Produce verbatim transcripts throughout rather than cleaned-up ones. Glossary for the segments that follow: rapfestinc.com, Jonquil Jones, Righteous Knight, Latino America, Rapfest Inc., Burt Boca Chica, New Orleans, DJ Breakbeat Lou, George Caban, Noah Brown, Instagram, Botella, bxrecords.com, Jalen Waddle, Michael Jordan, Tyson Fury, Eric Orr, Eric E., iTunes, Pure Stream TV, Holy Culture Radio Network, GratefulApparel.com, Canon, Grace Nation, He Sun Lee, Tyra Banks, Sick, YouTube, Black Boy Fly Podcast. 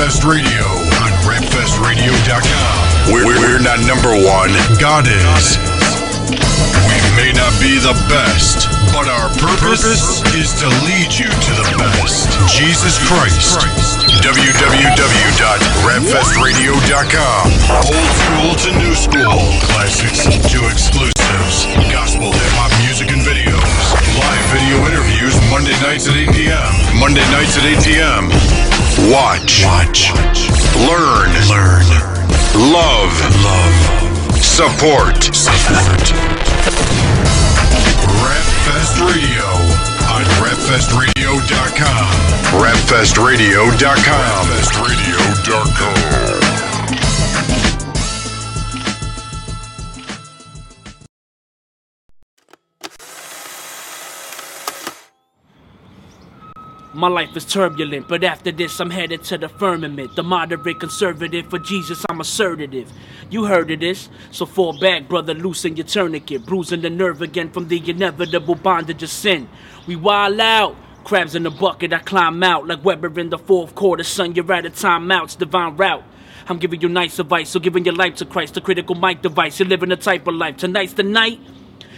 Rapfest Radio on rapfest radio dot com. We're, we're not number one. God is. We may not be the best, but our purpose is to lead you to the best. Jesus Christ. w w w dot rapfest radio dot com. Old school to new school. Classics to exclusives. Gospel, hip-hop, music, and videos. Live video interviews Monday nights at eight p.m. Monday nights at eight p.m. Watch. Watch. Learn. Learn. Love. Love. Support. Support. Rapfest Radio on rapfest radio dot com. rapfest radio dot com. rapfest radio dot com. My life is turbulent, but after this I'm headed to the firmament. The moderate conservative, for Jesus I'm assertive. You heard of this, so fall back, brother, loosen your tourniquet. Bruising the nerve again from the inevitable bondage of sin. We wild out, crabs in the bucket, I climb out. Like Weber in the fourth quarter, son, you're out of timeouts, divine route. I'm giving you nice advice, so giving your life to Christ, the critical mic device. You're living a type of life, tonight's the night.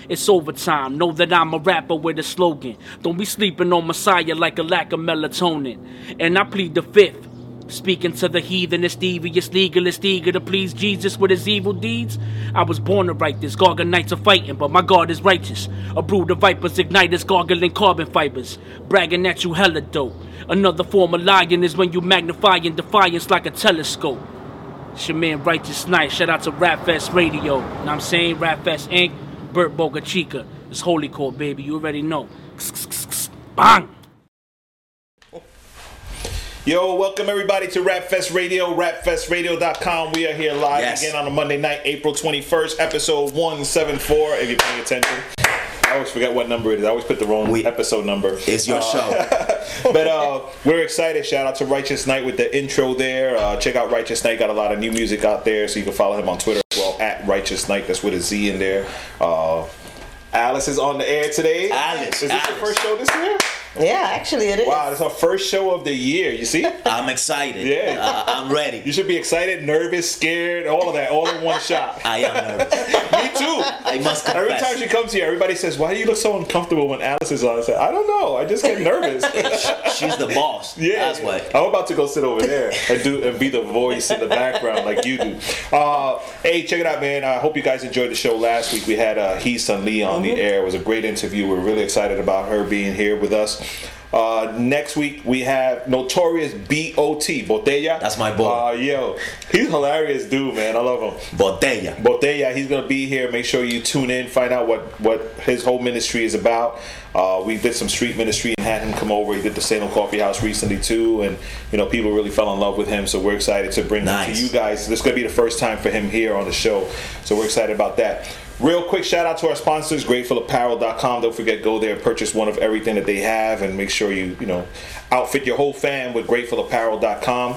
It's overtime, know that I'm a rapper with a slogan. Don't be sleeping on Messiah like a lack of melatonin. And I plead the fifth, speaking to the heathenist, evious, legalist, eager to please Jesus with his evil deeds. I was born to write this, Gargan Knights are fighting, but my God is righteous. A brood of vipers, igniters, gargling carbon fibers, bragging at you hella dope. Another form of lying is when you magnify in defiance like a telescope. It's your man Righteous Knight, shout out to Rapfest Radio. Know what I'm saying? Rapfest Incorporated, Burt Boca Chica. It's Holy Court, baby. You already know. Bang! Yo, welcome everybody to Rapfest Radio, rapfest radio dot com. We are here live yes. again on a Monday night, April twenty-first, episode one seventy-four, if you're paying attention. I always forget what number it is. I always put the wrong we, episode number. It's your uh, show. But uh, we're excited. Shout out to Righteous Knight with the intro there. Uh, check out Righteous Knight. Got a lot of new music out there, so you can follow him on Twitter as well, at Righteous Knight. That's with a Z in there. Uh, Alice is on the air today. Alice. Is this Alice. Your first show this year? Yeah, actually it is. Wow, it's our first show of the year, you see? I'm excited. Yeah. Uh, I'm ready. You should be excited, nervous, scared, all of that, all in one shot. I am nervous. Me too. I must confess. Every time she comes here, everybody says, why do you look so uncomfortable when Alice is on? I said, I don't know. I just get nervous. She's the boss. Yeah. That's why. I'm about to go sit over there and do and be the voice in the background like you do. Uh, hey, check it out, man. I hope you guys enjoyed the show last week. We had uh, He Sun Lee on mm-hmm. the air. It was a great interview. We're really excited about her being here with us. Uh, next week we have Notorious B O T Botella. That's my boy. Uh, yo, he's hilarious, dude, man. I love him. Botella. Botella. He's gonna be here. Make sure you tune in. Find out what, what his whole ministry is about. Uh, we did some street ministry and had him come over. He did the Salem Coffee House recently too, and you know people really fell in love with him. So we're excited to bring nice. him to you guys. This is gonna be the first time for him here on the show. So we're excited about that. Real quick shout out to our sponsors, grateful apparel dot com. Don't forget, go there and purchase one of everything that they have and make sure you, you know, outfit your whole fam with grateful apparel dot com.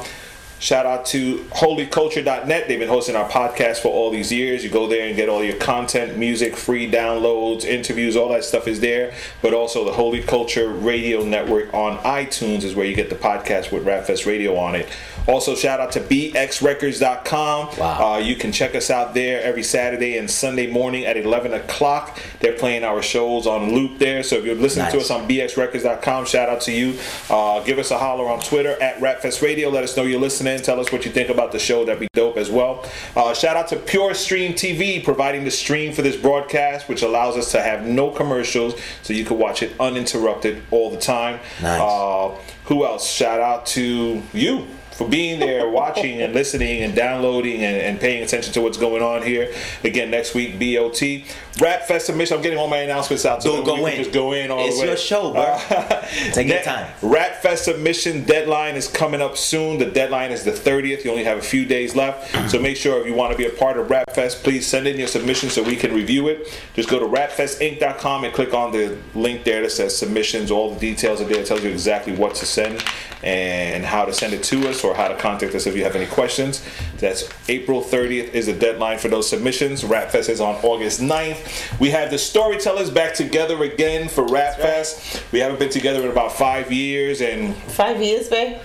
Shout out to holy culture dot net. They've been hosting our podcast for all these years. You go there and get all your content, music, free downloads, interviews, all that stuff is there. But also the Holy Culture Radio Network on iTunes is where you get the podcast with Rapfest Radio on it. Also, shout out to b x records dot com. Wow. Uh, you can check us out there every Saturday and Sunday morning at eleven o'clock. They're playing our shows on loop there. So if you're listening nice. to us on b x records dot com, shout out to you. Uh, give us a holler on Twitter at Rapfest Radio. Let us know you're listening. Tell us what you think about the show. That'd be dope as well. Uh, shout out to Pure Stream T V providing the stream for this broadcast, which allows us to have no commercials, so you can watch it uninterrupted all the time. Nice. Uh, who else? Shout out to you for being there, watching and listening and downloading and, and paying attention to what's going on here. Again, next week, B O T. Rapfest submission. I'm getting all my announcements out. So Don't go in. Just go in all it's the way. It's your show, bro. Uh, Take your time. Rapfest submission deadline is coming up soon. The deadline is the thirtieth. You only have a few days left. So make sure if you want to be a part of Rapfest, please send in your submission so we can review it. Just go to rapfest inc dot com and click on the link there that says submissions. All the details are there. It tells you exactly what to send and how to send it to us, or how to contact us if you have any questions. That's April thirtieth is the deadline for those submissions. Rapfest is on August ninth. We have the storytellers back together again for Rapfest. Right. We haven't been together in about five years and five years, babe.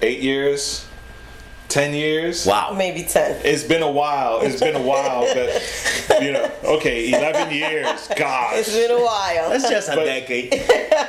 Eight years. ten years? Wow. Maybe ten. It's been a while. It's been a while. But, you know, okay, eleven years. Gosh. It's been a while. That's just a but, decade.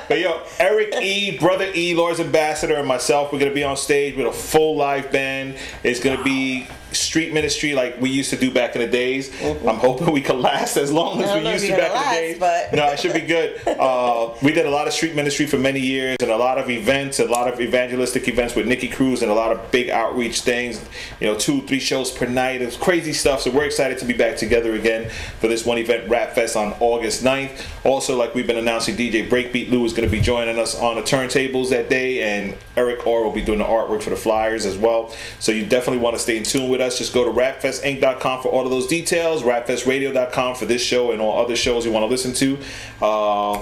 But, yo, Eric E., Brother E., Lord's Ambassador, and myself, we're going to be on stage with a full live band. It's going to wow. be street ministry like we used to do back in the days. Mm-hmm. I'm hoping we could last as long as we used to back last, in the days. But no, it should be good. Uh, we did a lot of street ministry for many years and a lot of events, a lot of evangelistic events with Nikki Cruz and a lot of big outreach things. You know, two, three shows per night. It was crazy stuff. So we're excited to be back together again for this one event, Rapfest, on August ninth. Also, like we've been announcing, D J Breakbeat Lou is going to be joining us on the turntables that day, and Eric Orr will be doing the artwork for the flyers as well. So you definitely want to stay in tune with us. Just go to rapfest inc dot com for all of those details, rapfest radio dot com for this show and all other shows you want to listen to. Uh,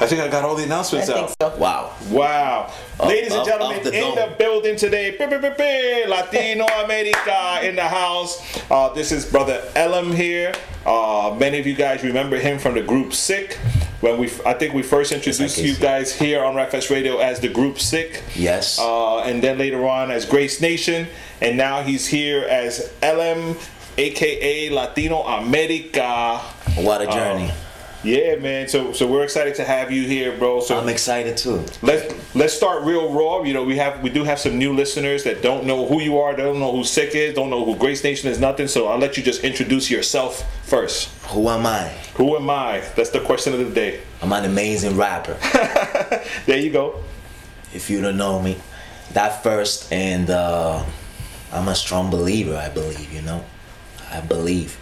I think I got all the announcements I out. Think so. Wow. Wow. Up, Ladies up, and gentlemen, the in dome. the building today, beep, beep, beep, beep, Latino America in the house. Uh, this is Brother Elam here. Uh, many of you guys remember him from the group Sick. When we, I think we first introduced you guys here on Rapfest Radio as the group Sick. Yes. Uh, and then later on as Grace Nation. And now he's here as Elam, a k a. Latino America. What a journey. Um, yeah, man. So so we're excited to have you here, bro. So I'm excited too. Let's let's start real raw. You know, we have we do have some new listeners that don't know who you are, they don't know who Sick is, don't know who Grace Nation is, nothing. So I'll let you just introduce yourself first. Who am I? Who am I? That's the question of the day. I'm an amazing rapper. There you go. If you don't know me, that first, and uh, I'm a strong believer. I believe, you know, I believe.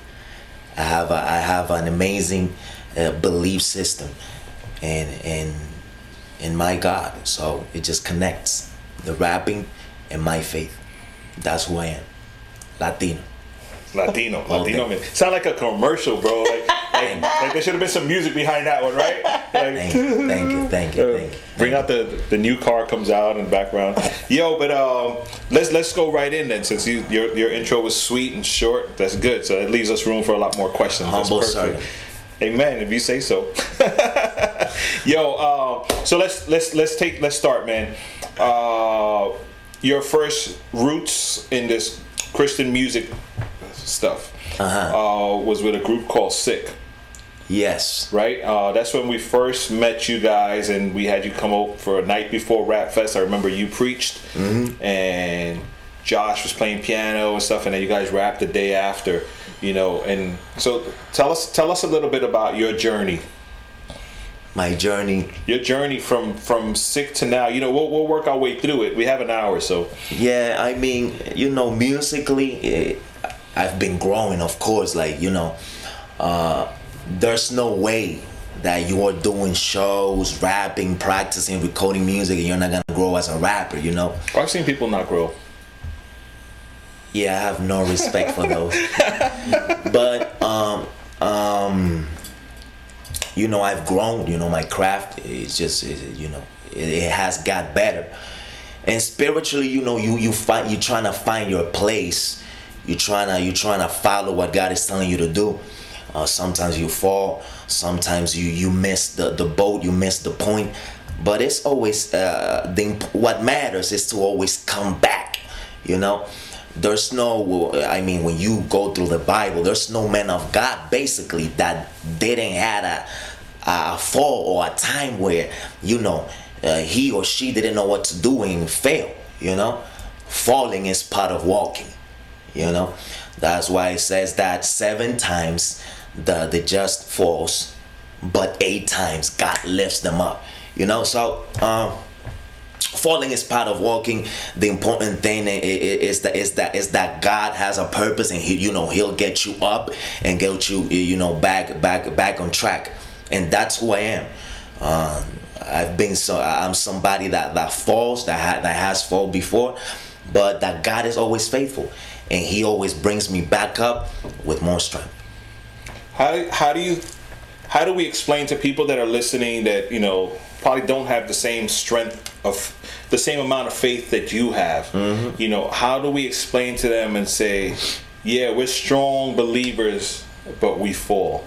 I have a, I have an amazing uh, belief system, and and in my God. So it just connects the rapping and my faith. That's who I am, Latino. Latino, Latino man. Sound like a commercial, bro. Like, like, like there should have been some music behind that one, right? Like, thank you, thank you, thank you, thank you. Bring out the the new car comes out in the background. Yo, but um, let's let's go right in then, since you, your your intro was sweet and short. That's good. So it leaves us room for a lot more questions. Humble that's perfect. Servant. Amen. If you say so. Yo, uh, so let's let's let's take let's start, man. Uh, your first roots in this Christian music stuff uh-huh. uh, was with a group called Sick. Yes. Right? Uh, that's when we first met you guys, and we had you come over for a night before Rap Fest. I remember you preached, mm-hmm. and Josh was playing piano and stuff, and then you guys rapped the day after, you know. And so tell us tell us a little bit about your journey. My journey. Your journey from, from Sick to now. You know, we'll, we'll work our way through it. We have an hour, so. Yeah, I mean, you know, musically, it, I've been growing, of course, like, you know, uh, there's no way that you're doing shows, rapping, practicing, recording music, and you're not gonna grow as a rapper, you know? I've seen people not grow. Yeah, I have no respect for those. But, um, um, you know, I've grown, you know, my craft is just, is, you know, it, it has got better. And spiritually, you know, you, you find, you're trying to find your place. You're trying to, you're trying to follow what God is telling you to do. Uh, sometimes you fall. Sometimes you, you miss the, the boat. You miss the point. But it's always, uh, the, what matters is to always come back. You know, there's no, I mean, when you go through the Bible, there's no man of God, basically, that didn't have a, a fall or a time where, you know, uh, he or she didn't know what to do and fail. You know, falling is part of walking. You know, that's why it says that seven times the, the just falls, but eight times God lifts them up. You know, so um, falling is part of walking. The important thing is that is that is that God has a purpose, and he, you know, he'll get you up and get you, you know, back back back on track. And that's who I am. Um, I've been so I'm somebody that, that falls that ha- that has fallen before, but that God is always faithful. And he always brings me back up with more strength. How how do you how do we explain to people that are listening that, you know, probably don't have the same strength of the same amount of faith that you have? Mm-hmm. You know, how do we explain to them and say, yeah, we're strong believers, but we fall?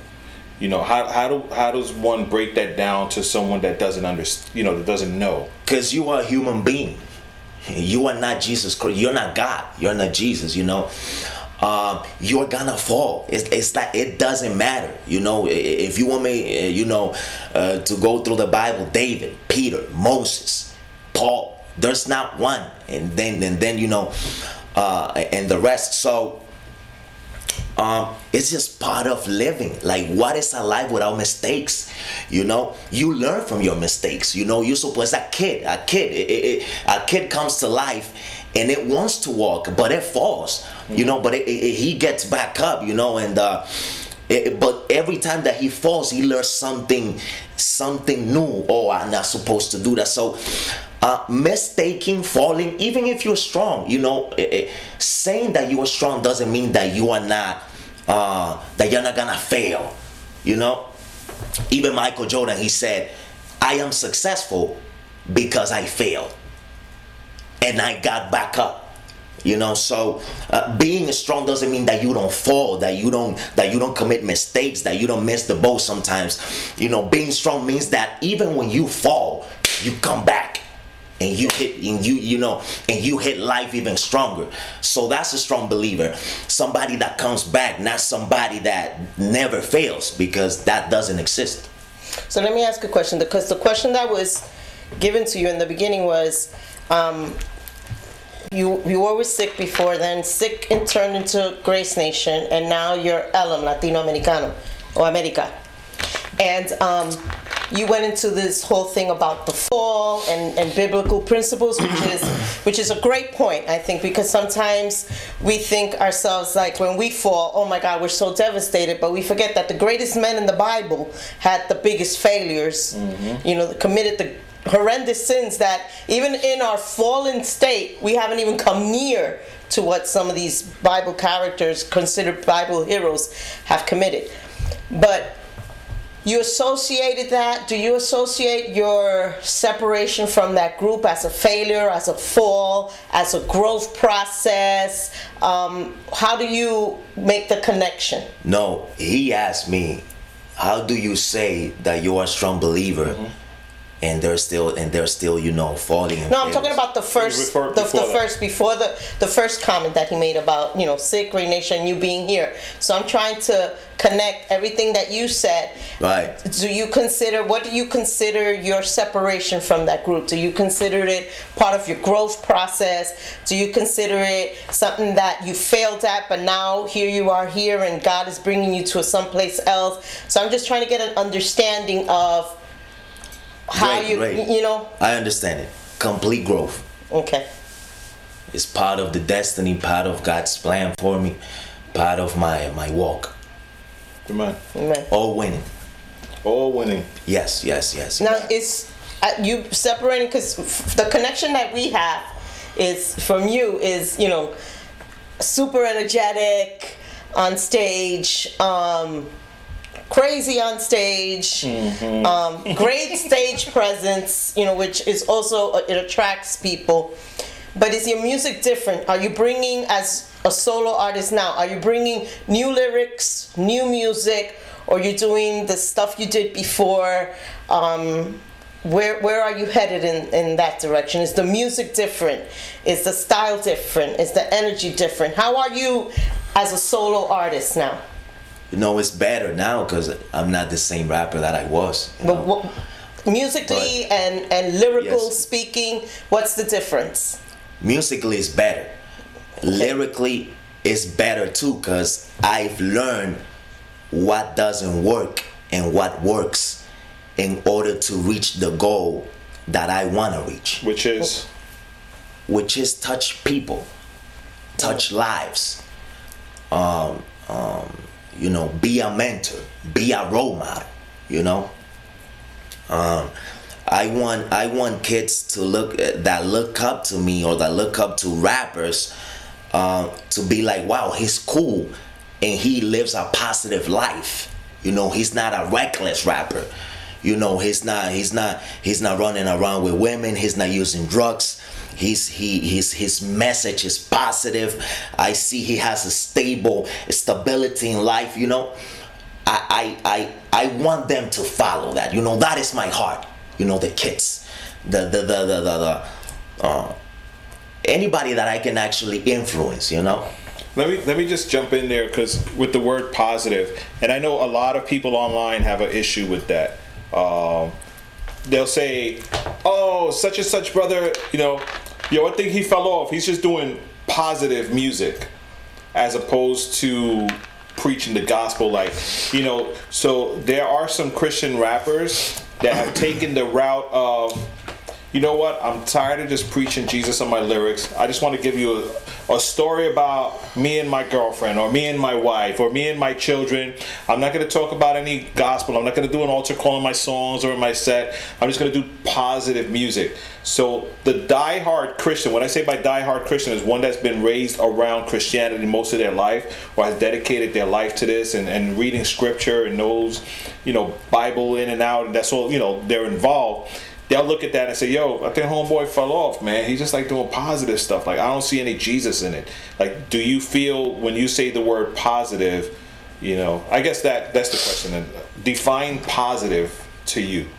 You know, how how do how does one break that down to someone that doesn't understand? You know, that doesn't know? Because you are a human being. You are not Jesus Christ. You're not God. You're not Jesus, you know. Uh, you're gonna fall. It's, it's like it doesn't matter, you know. If you want me, you know, uh, to go through the Bible, David, Peter, Moses, Paul. There's not one, and then and then you know, uh, and the rest. So um, it's just part of living. Like, what is a life without mistakes? You know, you learn from your mistakes. You know, you're supposed a kid. A kid. It, it, it, a kid comes to life. And it wants to walk, but it falls, you know. But it, it, it, he gets back up, you know. And uh, it, but every time that he falls, he learns something, something new. Oh, I'm not supposed to do that. So, uh, mistaking, falling, even if you're strong, you know, it, it, saying that you are strong doesn't mean that you are not, uh, that you're not gonna fail, you know. Even Michael Jordan, he said, "I am successful because I failed." And I got back up, you know. So uh, being strong doesn't mean that you don't fall, that you don't that you don't commit mistakes, that you don't miss the boat sometimes. You know, being strong means that even when you fall, you come back and you hit and you you know and you hit life even stronger. So that's a strong believer, somebody that comes back, not somebody that never fails, because that doesn't exist. So let me ask a question, because the question that was given to you in the beginning was. Um, you you were with Sick before, then Sick and turned into Grace Nation, and now you're Elam, Latino Americano, or America. And um, you went into this whole thing about the fall and, and biblical principles, which is which is a great point, I think, because sometimes we think ourselves like when we fall, oh my God, we're so devastated, but we forget that the greatest men in the Bible had the biggest failures, mm-hmm. you know, committed the horrendous sins that even in our fallen state we haven't even come near to what some of these Bible characters considered Bible heroes have committed. But you associated that, do you associate your separation from that group as a failure, as a fall, as a growth process? Um, how do you make the connection? No, he asked me, how do you say that you are a strong believer? Mm-hmm. And they're still, and they're still, you know, falling. No, I'm talking about the first, the, the first before the, the first comment that he made about, you know, Sick, Grace Nation, you being here. So I'm trying to connect everything that you said. Right. Do you consider, what do you consider your separation from that group? Do you consider it part of your growth process? Do you consider it something that you failed at, but now here you are here, and God is bringing you to someplace else? So I'm just trying to get an understanding of. How great, you great. You know? I understand it. Complete growth. Okay. It's part of the destiny, part of God's plan for me, part of my my walk. Amen. Amen. All winning. All winning. Yes, yes, yes. Now it's uh, you separating because f- the connection that we have is from you is you know super energetic on stage. Um, Crazy on stage, mm-hmm. um, great stage presence, you know, which is also, it attracts people. But is your music different? Are you bringing, as a solo artist now, are you bringing new lyrics, new music, or you're doing the stuff you did before? Um, where where are you headed in, in that direction? Is the music different? Is the style different? Is the energy different? How are you as a solo artist now? You know, it's better now because I'm not the same rapper that I was. But what, musically but, and, and lyrical yes. speaking, what's the difference? Musically is better. Lyrically is better too, because I've learned what doesn't work and what works in order to reach the goal that I want to reach. Which is? Which is touch people, touch lives. Um... um You know, be a mentor, be a role model. You know, um, I want I want kids to look at, that look up to me or that look up to rappers uh, to be like, wow, he's cool and he lives a positive life. You know, he's not a reckless rapper. You know, he's not he's not he's not running around with women. He's not using drugs. His, he, his, his message is positive. I see he has a stable stability in life, you know. I, I, I, I want them to follow that, you know. That is my heart, you know, the kids, the, the, the, the, the, the uh, anybody that I can actually influence, you know? Let me let me just jump in there, because with the word positive, and I know a lot of people online have an issue with that. Um, they'll say, oh, such and such brother, you know, yo, I think he fell off. He's just doing positive music as opposed to preaching the gospel. Like, you know, so there are some Christian rappers that have taken the route of, you know what, I'm tired of just preaching Jesus on my lyrics. I just want to give you a, a story about me and my girlfriend, or me and my wife, or me and my children. I'm not going to talk about any gospel. I'm not going to do an altar call in my songs or in my set. I'm just going to do positive music. So the diehard Christian, when I say by diehard Christian, is one that's been raised around Christianity most of their life, or has dedicated their life to this, and, and reading scripture and knows, you know, Bible in and out, and that's all, you know, they're involved. They'll look at that and say, yo, I think homeboy fell off, man. He's just like doing positive stuff. Like, I don't see any Jesus in it. Like, do you feel when you say the word positive, you know, I guess that that's the question. And define positive to you.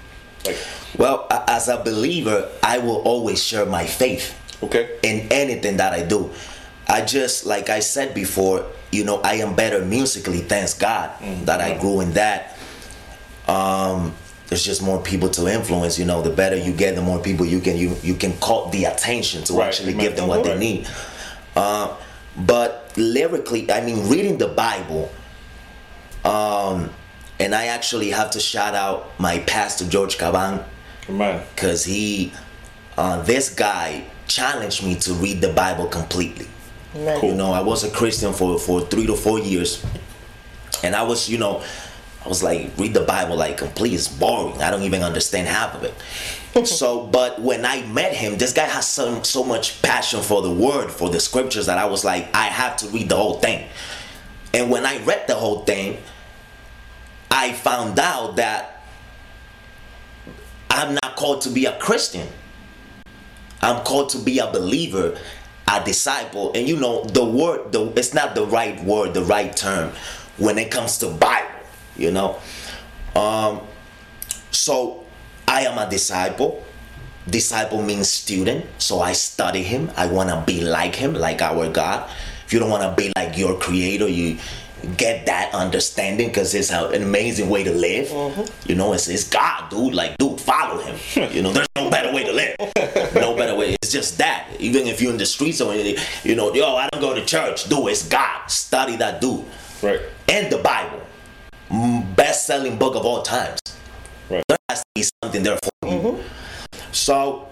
Like, well, as a believer, I will always share my faith. Okay. In anything that I do. I just, like I said before, you know, I am better musically. Thanks God mm-hmm. that I grew in that. Um... There's just more people to influence, you know. The better you get, the more people you can you, you can call the attention to right. actually give them what right. they need. Uh, but lyrically, I mean, reading the Bible, um, and I actually have to shout out my pastor, George Caban, because he, uh, this guy challenged me to read the Bible completely. Right. Cool. You know, I was a Christian for, for three to four years, and I was, you know, I was like, read the Bible like complete. It's boring. I don't even understand half of it. So, but when I met him, this guy has so, so much passion for the word, for the scriptures, that I was like, I have to read the whole thing. And when I read the whole thing, I found out that I'm not called to be a Christian. I'm called to be a believer, a disciple. And you know, the word, the, it's not the right word, the right term when it comes to Bible. You know, um, so I am a disciple. Disciple means student. So I study him. I want to be like him, like our God. If you don't want to be like your creator, you get that understanding, because it's an amazing way to live. Mm-hmm. You know, it's, it's God, dude. Like, dude, follow him. You know, there's no better way to live. No better way. It's just that. Even if you're in the streets, or, you know, yo, I don't go to church. Dude, it's God. Study that dude. Right. And the Bible. Best-selling book of all times. Right. There has to be something there for you. Mm-hmm. So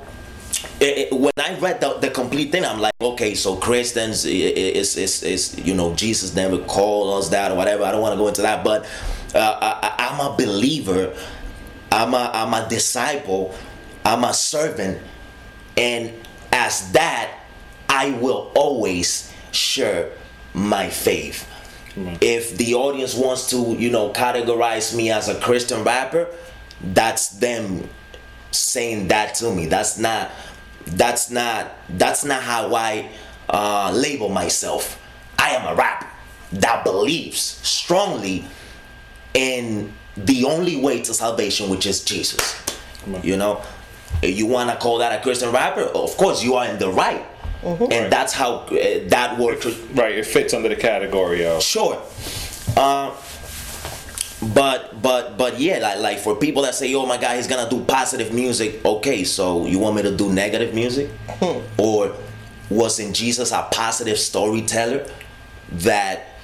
it, it, when I read the, the complete thing, I'm like, okay, so Christians is is is you know, Jesus never called us that or whatever. I don't want to go into that, but uh, I, I'm a believer. I'm a I'm a disciple. I'm a servant, and as that, I will always share my faith. If the audience wants to, you know, categorize me as a Christian rapper, that's them saying that to me. That's not, that's not, that's not how I uh, label myself. I am a rapper that believes strongly in the only way to salvation, which is Jesus. You know, you want to call that a Christian rapper? Of course, you are in the right. Mm-hmm. And right. that's how uh, that works. Right, it fits under the category of sure. Uh, but but but yeah, like like for people that say, "Oh my God, he's gonna do positive music." Okay, so you want me to do negative music, hmm. or wasn't Jesus a positive storyteller that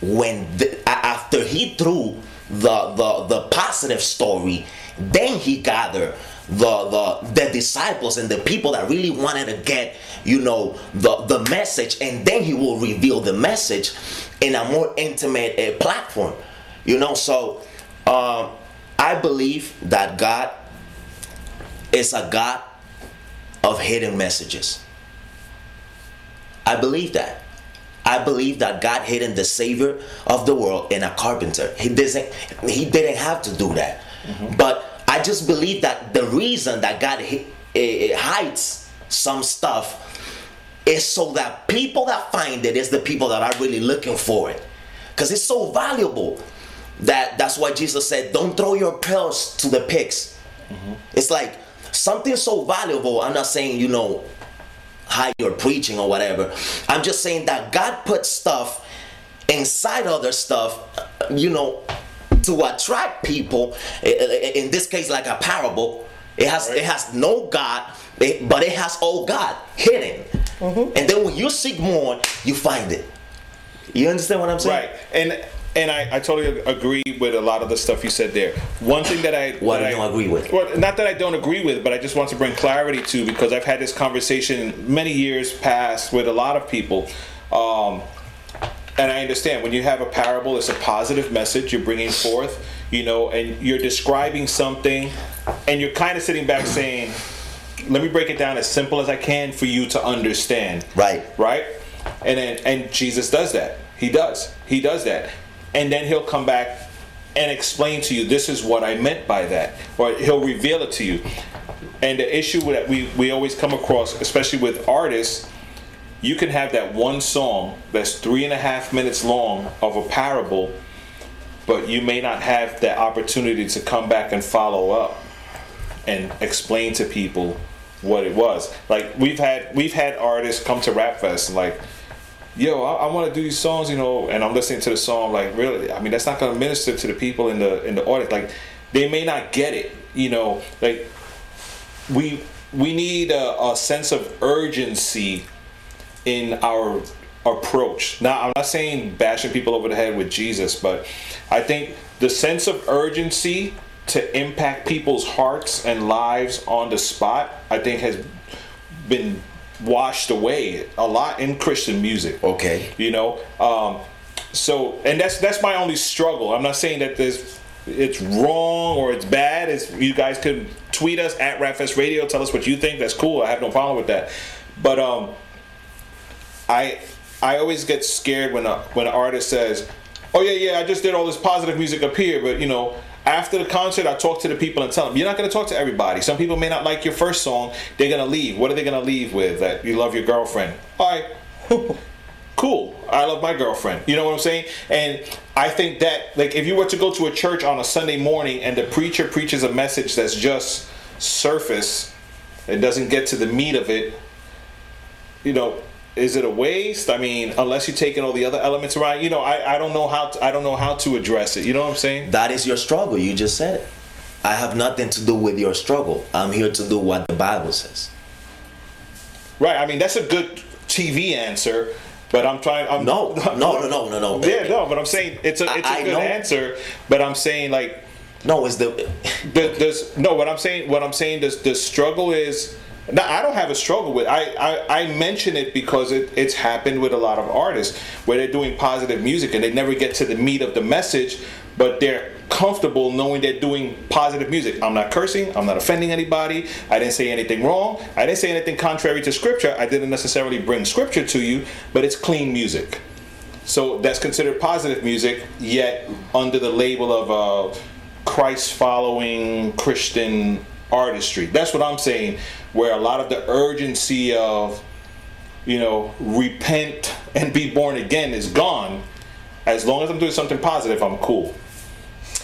when the, after he threw the the the positive story, then he gathered The, the the disciples and the people that really wanted to get, you know, the, the message, and then he will reveal the message in a more intimate uh, platform, you know. So um, I believe that God is a God of hidden messages. I believe that. I believe that God hidden the Savior of the world in a carpenter. He doesn't. He didn't have to do that, mm-hmm. but. I just believe that the reason that God uh, hides some stuff is so that people that find it is the people that are really looking for it. Because it's so valuable that that's why Jesus said, don't throw your pearls to the pigs. Mm-hmm. It's like something so valuable. I'm not saying, you know, how you're preaching or whatever. I'm just saying that God puts stuff inside other stuff, you know, to attract people. In this case, like a parable, it has right. it has no God, but it has all God hidden. Mm-hmm. And then when you seek more, you find it. You understand what I'm saying? Right. And and I, I totally agree with a lot of the stuff you said there. One thing that I what I don't agree with. Well, not that I don't agree with, but I just want to bring clarity to, because I've had this conversation many years past with a lot of people. Um, And I understand when you have a parable, it's a positive message you're bringing forth, you know, and you're describing something, and you're kind of sitting back saying, let me break it down as simple as I can for you to understand. Right. Right? And then, and Jesus does that. He does. He does that. And then he'll come back and explain to you, this is what I meant by that. Or he'll reveal it to you. And the issue that we, we always come across, especially with artists, you can have that one song that's three and a half minutes long of a parable, but you may not have that opportunity to come back and follow up and explain to people what it was. Like we've had we've had artists come to Rapfest and like, yo, I, I want to do these songs, you know, and I'm listening to the song like, really? I mean, that's not going to minister to the people in the in the audience. Like, they may not get it, you know. Like we we need a, a sense of urgency in our approach. Now, I'm not saying bashing people over the head with Jesus, but I think the sense of urgency to impact people's hearts and lives on the spot, I think, has been washed away a lot in Christian music. Okay. You know, um, so, and that's that's my only struggle. I'm not saying that there's it's wrong or it's bad. It's, you guys could tweet us at Rapfest Radio. Tell us what you think. That's cool. I have no problem with that. But um I I always get scared when a, when an artist says, oh yeah, yeah, I just did all this positive music up here, but you know, after the concert, I talk to the people and tell them, you're not going to talk to everybody. Some people may not like your first song. They're going to leave. What are they going to leave with? That you love your girlfriend. All right, cool. I love my girlfriend. You know what I'm saying? And I think that, like, if you were to go to a church on a Sunday morning and the preacher preaches a message that's just surface, it doesn't get to the meat of it, you know, is it a waste? I mean, unless you're taking all the other elements around, you know, I, I don't know how to, I don't know how to address it. You know what I'm saying? That is your struggle. You just said it. I have nothing to do with your struggle. I'm here to do what the Bible says. Right. I mean, that's a good T V answer, but I'm trying. I'm, no, no, no, no, no, no. Yeah, no. But I'm saying it's a it's a I, good I answer. But I'm saying like no, it's the, the there's no. What I'm saying, what I'm saying, the the struggle is. No, I don't have a struggle with it. I, I, I mention it because it, it's happened with a lot of artists where they're doing positive music and they never get to the meat of the message, but they're comfortable knowing they're doing positive music. I'm not cursing. I'm not offending anybody. I didn't say anything wrong. I didn't say anything contrary to scripture. I didn't necessarily bring scripture to you, but it's clean music. So that's considered positive music, yet under the label of uh, Christ-following Christian artistry. That's what I'm saying, where a lot of the urgency of, you know, repent and be born again is gone. As long as I'm doing something positive, I'm cool.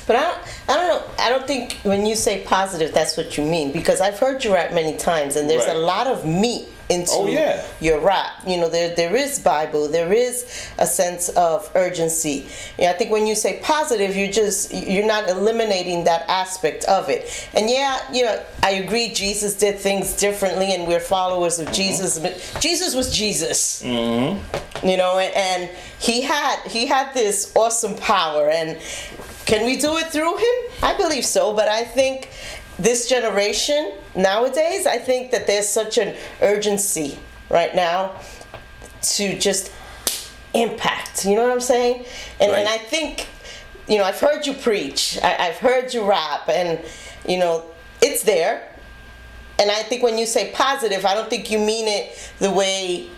But I, I don't know. I don't think when you say positive, that's what you mean, because I've heard you rap many times, and there's right. a lot of meat into oh, yeah. your rap. You know, there there is Bible, there is a sense of urgency. Yeah, I think when you say positive, you just you're not eliminating that aspect of it. And yeah, you know, I agree. Jesus did things differently, and we're followers of mm-hmm. Jesus. But Jesus was Jesus. Mm-hmm. You know, and, and he had he had this awesome power. And can we do it through him? I believe so, but I think this generation nowadays, I think that there's such an urgency right now to just impact. You know what I'm saying? And right. and I think, you know, I've heard you preach, I, I've heard you rap, and you know, it's there. And I think when you say positive, I don't think you mean it the way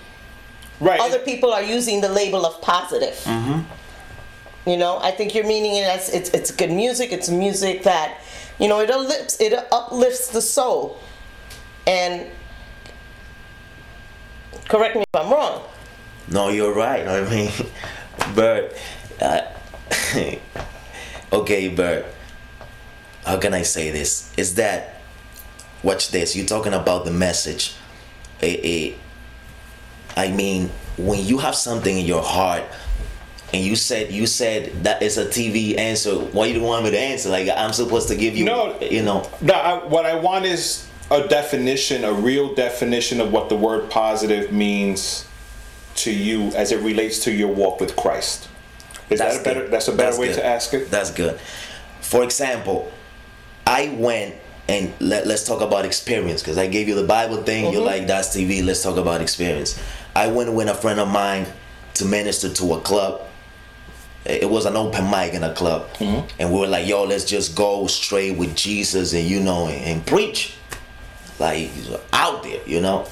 right. other people are using the label of positive. Mm-hmm. You know, I think you're meaning it as it's it's good music. It's music that, you know, it uplifts it uplifts the soul. And correct me if I'm wrong. No, you're right. I mean, Bert. Uh, okay, Bert. How can I say this? Is that watch this? You're talking about the message. It, it, I mean, when you have something in your heart, and you said you said that it's a T V answer, why you don't want me to answer? Like, I'm supposed to give you, no, you know? No, I, what I want is a definition, a real definition of what the word positive means to you as it relates to your walk with Christ. Is that's that a better? Good. That's a better that's way good. to ask it. That's good. For example, I went and let, let's talk about experience, because I gave you the Bible thing. Mm-hmm. You're like, that's T V. Let's talk about experience. I went with a friend of mine to minister to a club. It was an open mic in a club, mm-hmm. and we were like, yo, let's just go straight with Jesus and, you know, and, and preach, like, out there, you know,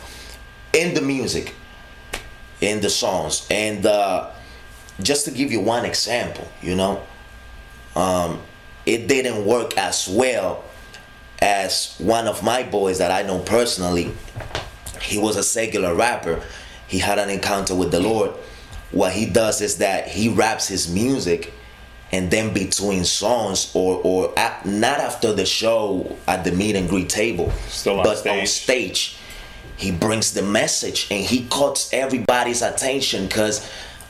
in the music, in the songs. And uh, just to give you one example, you know, um, it didn't work as well as one of my boys that I know personally. He was a secular rapper. He had an encounter with the Lord. What he does is that he raps his music, and then between songs, or or at, not after the show at the meet and greet table, Still on but stage. on stage, he brings the message, and he cuts everybody's attention, because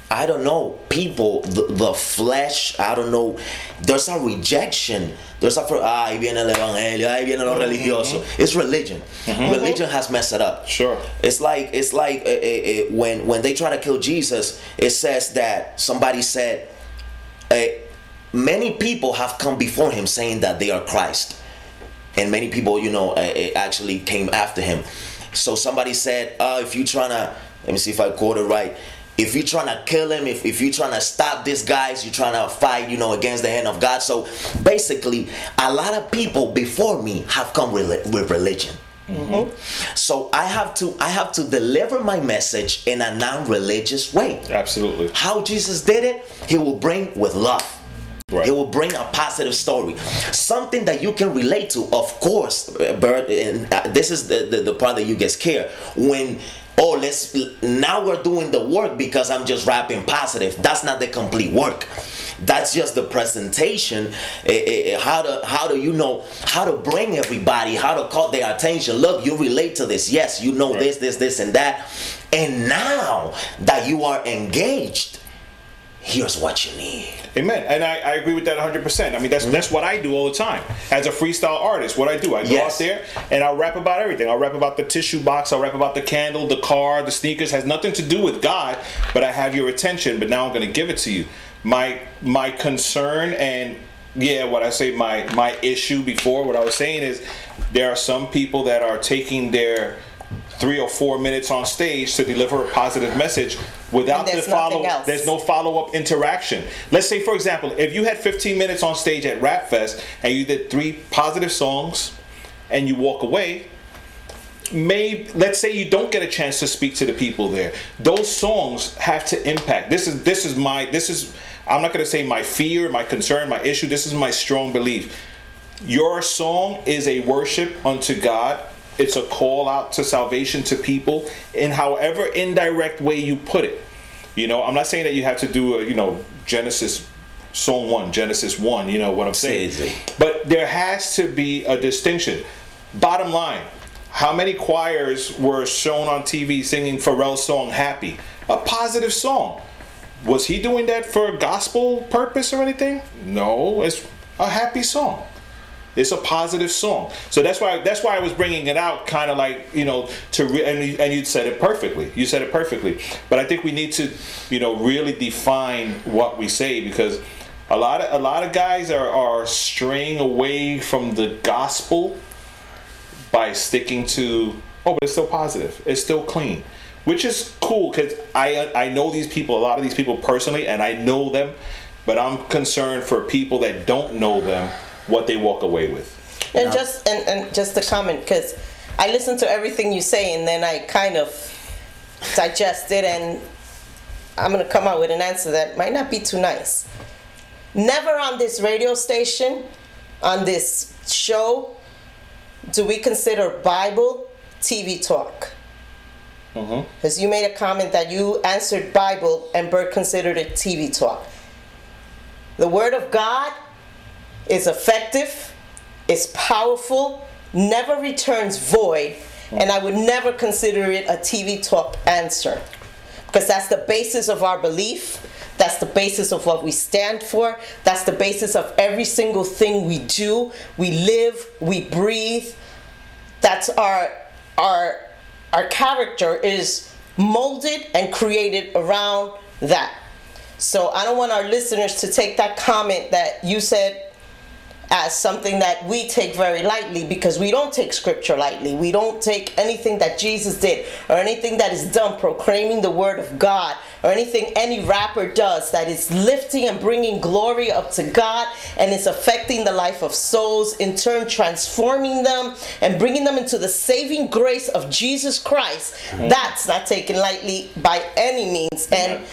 I don't know, people, the, the flesh, I don't know, there's a rejection. There's a, ah, ahí viene el evangelio, ahí viene lo religioso. It's religion. Mm-hmm. Religion has messed it up. Sure. It's like, it's like it, it, it, when, when they try to kill Jesus, it says that somebody said, hey, many people have come before him saying that they are Christ. And many people, you know, it, it actually came after him. So somebody said, oh, if you're trying to, let me see if I quote it right. If you're trying to kill him, if, if you're trying to stop these guys, you're trying to fight, you know, against the hand of God. So basically, a lot of people before me have come with, with religion. Mm-hmm. So I have to I have to deliver my message in a non-religious way. Absolutely. How Jesus did it, he will bring with love. Right. It will bring a positive story, something that you can relate to. Of course, Bert, and this is the, the, the part that you get scared when. Oh, let's now we're doing the work because I'm just rapping positive. That's not the complete work. That's just the presentation. It, it, how to how do you know how to bring everybody? How to call their attention? Look, you relate to this. Yes, you know right. this, this, this, and that. And now that you are engaged, here's what you need. Amen. And I, I agree with that one hundred percent. I mean, that's mm-hmm. that's what I do all the time. As a freestyle artist, what I do, I go yes. out there and I'll rap about everything. I'll rap about the tissue box. I'll rap about the candle, the car, the sneakers. Has nothing to do with God, but I have your attention, but now I'm going to give it to you. My my concern and, yeah, what I say, my, my issue before, what I was saying is there are some people that are taking their three or four minutes on stage to deliver a positive message without the follow else. There's no follow-up interaction. Let's say, for example, if you had fifteen minutes on stage at Rapfest and you did three positive songs and you walk away, maybe let's say you don't get a chance to speak to the people there. Those songs have to impact. This is this is my this is I'm not going to say my fear, my concern, my issue. This is my strong belief. Your song is a worship unto God. It's a call out to salvation to people in however indirect way you put it. You know, I'm not saying that you have to do a, you know, Genesis song one, Genesis one, you know what I'm saying. But there has to be a distinction. Bottom line, how many choirs were shown on T V singing Pharrell's song Happy? A positive song. Was he doing that for a gospel purpose or anything? No, it's a happy song. It's a positive song, so that's why that's why I was bringing it out, kind of like you know to re- and and you said it perfectly. You said it perfectly, but I think we need to, you know, really define what we say, because a lot of a lot of guys are, are straying away from the gospel by sticking to oh, but it's still positive, it's still clean, which is cool because I I know these people, a lot of these people personally, and I know them, but I'm concerned for people that don't know them. What they walk away with. And just and, and just to comment, because I listen to everything you say and then I kind of digest it, and I'm going to come out with an answer that might not be too nice. Never on this radio station, on this show, do we consider Bible T V talk. Because mm-hmm. you made a comment that you answered Bible and Bert considered it T V talk. The Word of God is effective, it's powerful, never returns void, and I would never consider it a T V talk answer. because that's the basis of our belief. That's the basis of what we stand for. That's the basis of every single thing we do. We live, we breathe. That's our our our character is molded and created around that. So I don't want our listeners to take that comment that you said as something that we take very lightly, because we don't take scripture lightly. We don't take anything that Jesus did or anything that is done proclaiming the word of God or anything any rapper does that is lifting and bringing glory up to God and is affecting the life of souls, in turn transforming them and bringing them into the saving grace of Jesus Christ. Mm-hmm. That's not taken lightly by any means. And yeah.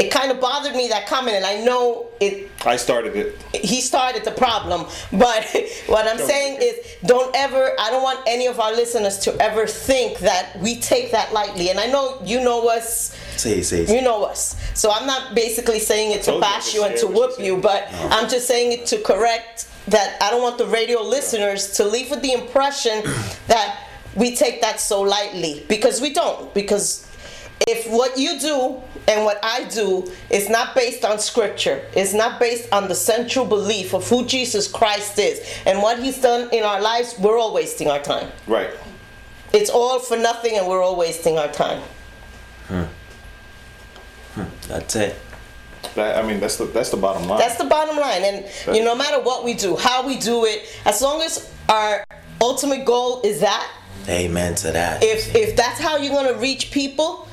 It kind of bothered me, that comment, and I know it... I started it. He started the problem, but what I'm don't saying is don't ever... I don't want any of our listeners to ever think that we take that lightly. And I know you know us. See, see, see. You know us. So I'm not basically saying it to bash you and to whoop you, but no. I'm just saying it to correct that I don't want the radio listeners to leave with the impression that we take that so lightly, because we don't, because... If what you do and what I do is not based on scripture, it's not based on the central belief of who Jesus Christ is and what he's done in our lives, we're all wasting our time. Right. It's all for nothing and we're all wasting our time. Hmm. Hmm. That's it. That, I mean, that's the, that's the bottom line. That's the bottom line. And that's you know, no matter what we do, how we do it, as long as our ultimate goal is that. Amen to that. If if that's how you're going to reach people,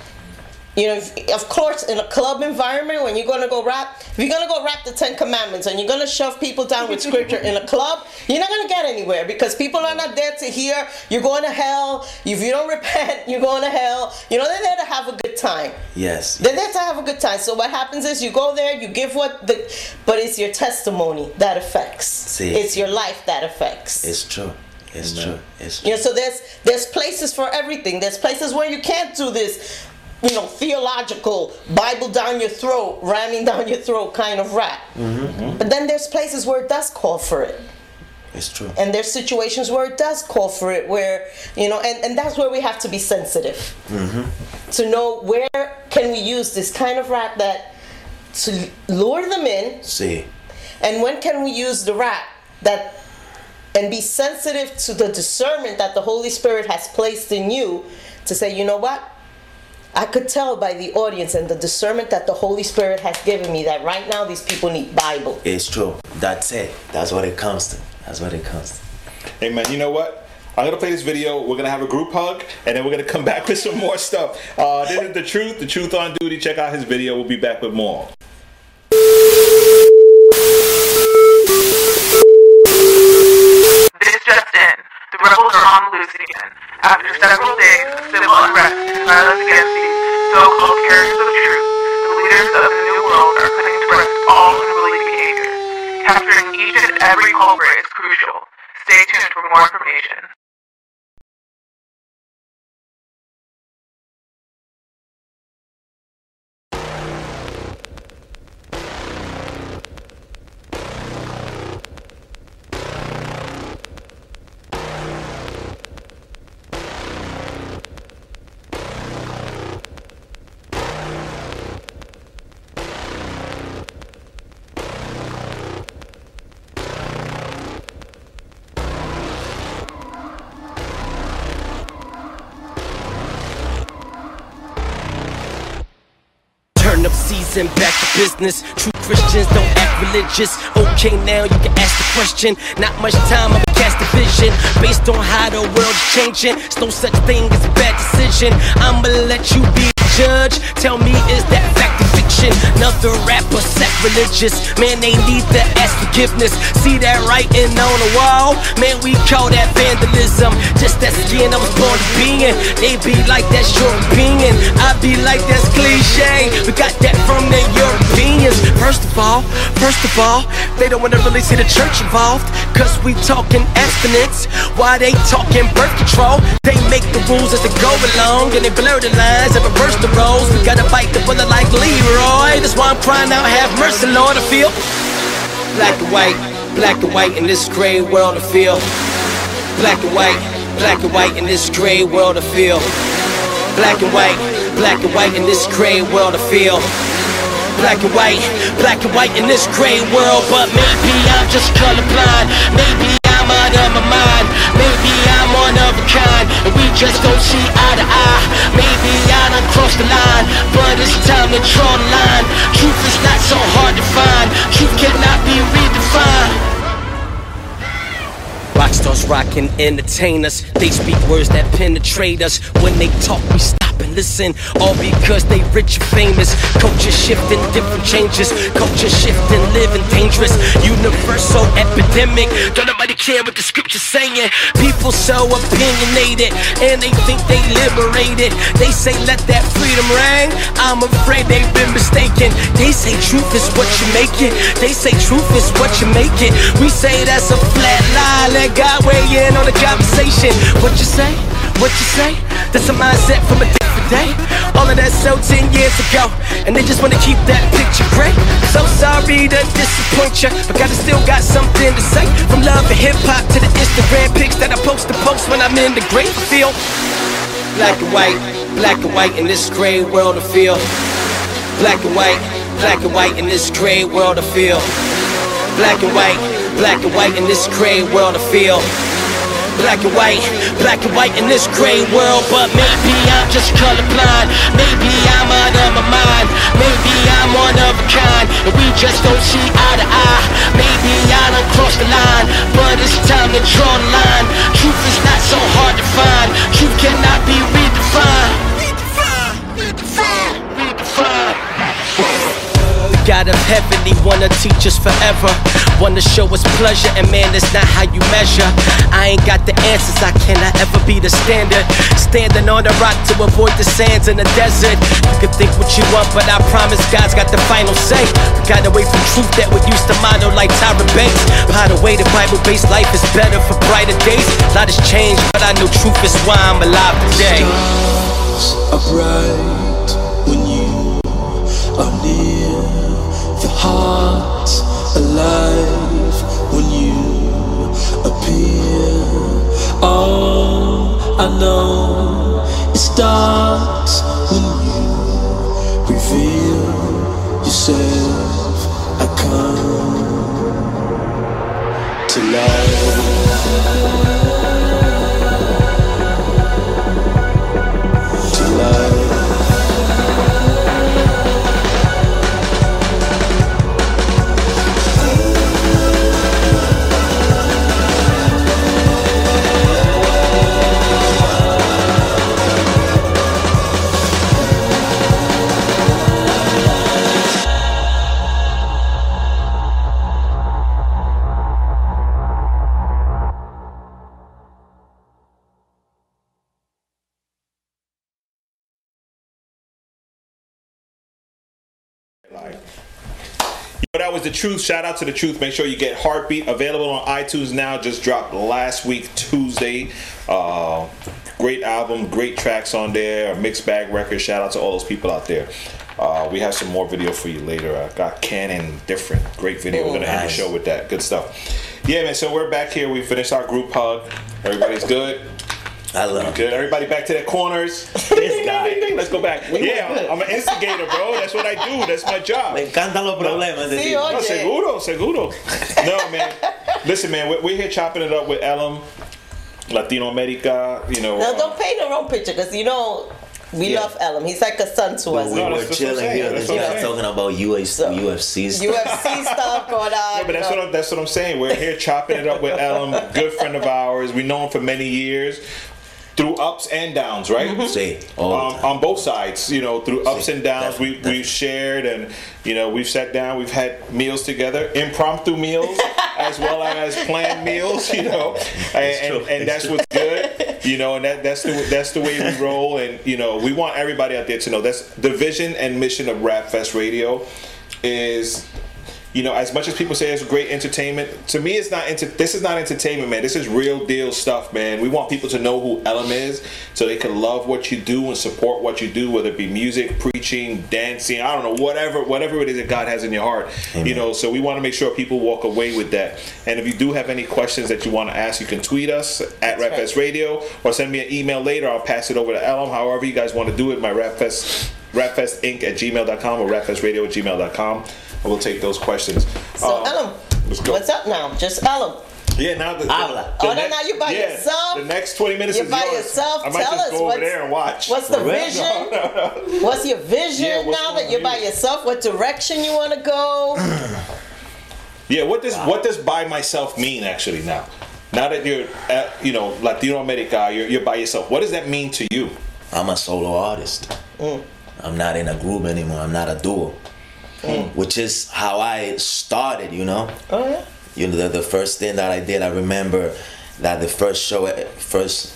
you know, if, of course, in a club environment, when you're going to go rap, if you're going to go rap the Ten Commandments and you're going to shove people down with scripture in a club, you're not going to get anywhere, because people are not there to hear, you're going to hell. If you don't repent, you're going to hell. You know, they're there to have a good time. Yes. They're there to have a good time. So what happens is you go there, you give what the, but it's your testimony that affects. See, it's your life that affects. It's true. It's true. It's true. You know, so there's there's places for everything. There's places where you can't do this, you know, theological, Bible down your throat, ramming down your throat kind of rap. Mm-hmm. But then there's places where it does call for it. It's true. And there's situations where it does call for it, where, you know, and, and that's where we have to be sensitive. Mm-hmm. To know where can we use this kind of rap that to lure them in. See. And when can we use the rap that... And be sensitive to the discernment that the Holy Spirit has placed in you to say, you know what? I could tell by the audience and the discernment that the Holy Spirit has given me that right now these people need Bible. It's true. That's it. That's what it comes to. That's what it comes to. Amen. You know what? I'm going to play this video. We're going to have a group hug, and then we're going to come back with some more stuff. Uh, this is The Truth, The Truth on Duty. Check out his video. We'll be back with more. The rebels are on the loose again. After several days of civil unrest and violence against the so-called carriers of truth, the leaders of the New World are putting to rest all unruly behavior. Capturing each and every culprit is crucial. Stay tuned for more information. Season back to business. True Christians don't act religious. Okay, now you can ask the question. Not much time, I'ma cast the vision. Based on how the world's changing, it's no such thing as a bad decision. I'ma let you be the judge. Tell me, is that fact or fiction? Another rapper sacrilegious. Man, they need to ask forgiveness. See that writing on the wall? Man, we call that vandalism. Just that skin I was born to be in. They be like, that's your opinion. I be like, that's cliche. We got that from the Europeans. First of all, first of all, they don't wanna really see the church involved. Cause we talking abstinence. Why they talking birth control? They make the rules as they go along, and they blur the lines and reverse the roles. We gotta fight the bullet like Leroy. That's why I'm crying out, have mercy, Lord. I feel black and white, black and white in this gray world. I feel black and white, black and white in this gray world. I feel black and white, black and white in this gray world I feel. Black and white, black and white in this gray world. But maybe I'm just colorblind. Maybe I'm out of my mind. Maybe I'm one of a kind, and we just don't see eye to eye. Maybe I done crossed the line, but it's time to draw the line. Truth is not so hard to find. Truth cannot be redefined. Rockstars rockin', entertain us. They speak words that penetrate us. When they talk, we stop and listen. All because they rich and famous. Culture shifting, different changes. Culture shifting, living dangerous. Universal epidemic. Don't nobody care what the scripture's saying. People so opinionated, and they think they liberated. They say let that freedom ring. I'm afraid they've been mistaken. They say truth is what you make it. They say truth is what you make it. We say that's a flat lie. God weigh in on the conversation. What you say? What you say? That's a mindset from a different day. All of that so ten years ago, and they just wanna keep that picture great. So sorry to disappoint ya, but God, I still got something to say. From love and hip hop to the Instagram pics that I post to post when I'm in the great field. Black and white, black and white in this gray world I feel. Black and white, black and white in this gray world I feel. Black and white. Black and white in this gray world I feel. Black and white, black and white in this gray world. But maybe I'm just colorblind. Maybe I'm out of my mind. Maybe I'm one of a kind, and we just don't see eye to eye. Maybe I done crossed the line, but it's time to draw the line. Truth is not so hard to find. Truth cannot be redefined. Redefined, redefined, redefined. God of heavenly wanna teach us forever. Wanna show us pleasure, and man, that's not how you measure. I ain't got the answers, I cannot ever be the standard. Standing on a rock to avoid the sands in the desert. You can think what you want, but I promise God's got the final say. We got away from truth that we used to model like Tyra Banks. By the way, the Bible-based life is better for brighter days. A lot has changed, but I know truth is why I'm alive today. Stars are bright when you are near. The heart's alive when you appear. All I know is starts when you reveal yourself. I come to life. To life. That was The Truth. Shout out to The Truth. Make sure you get Heartbeat, available on iTunes now. Just dropped last week Tuesday. Uh, great album, great tracks on there. A mixed bag record. Shout out to all those people out there. Uh, we have some more video for you later. I got Canon, different, great video. Oh, we're gonna nice. End the show with that. Good stuff. Yeah, man. So we're back here. We finished our group hug. Everybody's good. I love it. Good. Everybody back to their corners. This guy. Let's go back. Muy yeah, good. I'm an instigator, bro. That's what I do. That's my job. Me encantan los problemas. Sí, no, seguro, seguro. No, man. Listen, man, we're here chopping it up with Elam, Latino America, you know. Now, don't uh, paint the wrong picture, because, you know, we yeah. love Elam. He's like a son to us. We no, were chilling here. This guy talking about U F C, so, U F C stuff. U F C stuff going on. Yeah, but that's what, I'm, that's what I'm saying. We're here chopping it up with Elam, good friend of ours. We know him for many years. Through ups and downs, right? Mm-hmm. Um, on both sides, you know, through ups and downs, we, we've shared and, you know, we've sat down, we've had meals together, impromptu meals, as well as planned meals, you know, and, and, and that's what's good, you know, and that, that's, the, that's the way we roll. And, you know, we want everybody out there to know that's the vision and mission of Rapfest Radio is You know, as much as people say it's great entertainment, to me it's not enter- this is not entertainment, man. This is real deal stuff, man. We want people to know who Elam is so they can love what you do and support what you do, whether it be music, preaching, dancing, I don't know, whatever whatever it is that God has in your heart. Amen. You know, so we want to make sure people walk away with that. And if you do have any questions that you want to ask, you can tweet us at Rapfest Radio or send me an email later. I'll pass it over to Elam, however you guys want to do it. My Rapfest, rapfestinc at gmail dot com or rapfestradio at gmail dot com. We'll take those questions. So um, Elam, what's up now? Just Elam. Yeah, now the, the, the oh next, no, now you by yeah, yourself. The next twenty minutes you're is by yours. Yourself. I might Tell just us go over there and watch. What's the vision? No, no, no. What's your vision yeah, what's now that you're by yourself? What direction you want to go? yeah, what does wow. what does by myself mean actually now? Now that you're at, you know, Latino America, you're, you're by yourself. What does that mean to you? I'm a solo artist. Mm. I'm not in a group anymore. I'm not a duo. Mm. Which is how I started, you know. Oh yeah. You know, the, the first thing that I did, I remember that the first show, first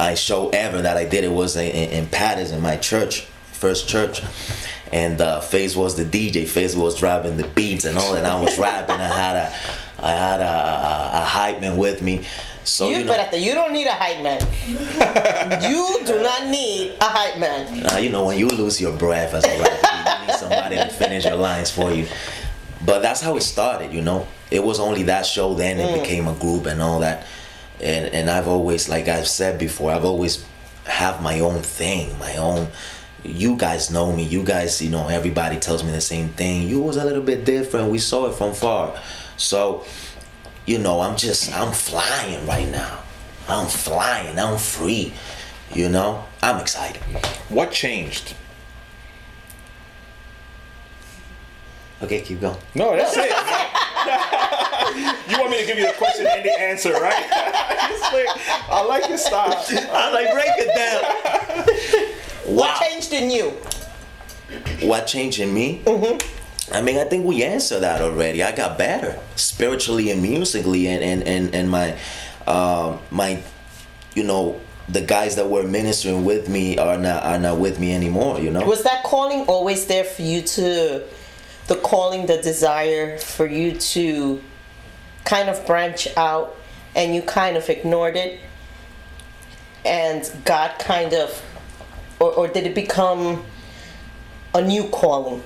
I show ever that I did, it was in, in Patterson, my church, first church, and uh, Faze was the D J. Faze was driving the beats and all, and I was rapping. I had a, I had a, a, a hype man with me. So you, you know, but after, you don't need a hype man. You do not need a hype man. Nah, you know, when you lose your breath as a rapper, you need somebody to finish your lines for you. But that's how it started, you know. It was only that show, then it mm. became a group and all that. And and I've always, like I've said before, I've always have my own thing, my own. You guys know me. You guys, you know, everybody tells me the same thing. You was a little bit different. We saw it from far. So, you know, I'm just, I'm flying right now. I'm flying. I'm free. You know, I'm excited. What changed? Okay, keep going. No, that's it. You want me to give you the question and the answer, right? Like, I like your style. I like break it down. Wow. What changed in you? What changed in me? Mm-hmm. I mean, I think we answered that already. I got better spiritually and musically, and and and and my, uh, my, you know. The guys that were ministering with me are not are not with me anymore. You know. Was that calling always there for you to? The calling, the desire for you to kind of branch out, and you kind of ignored it, and God kind of, or, or did it become a new calling,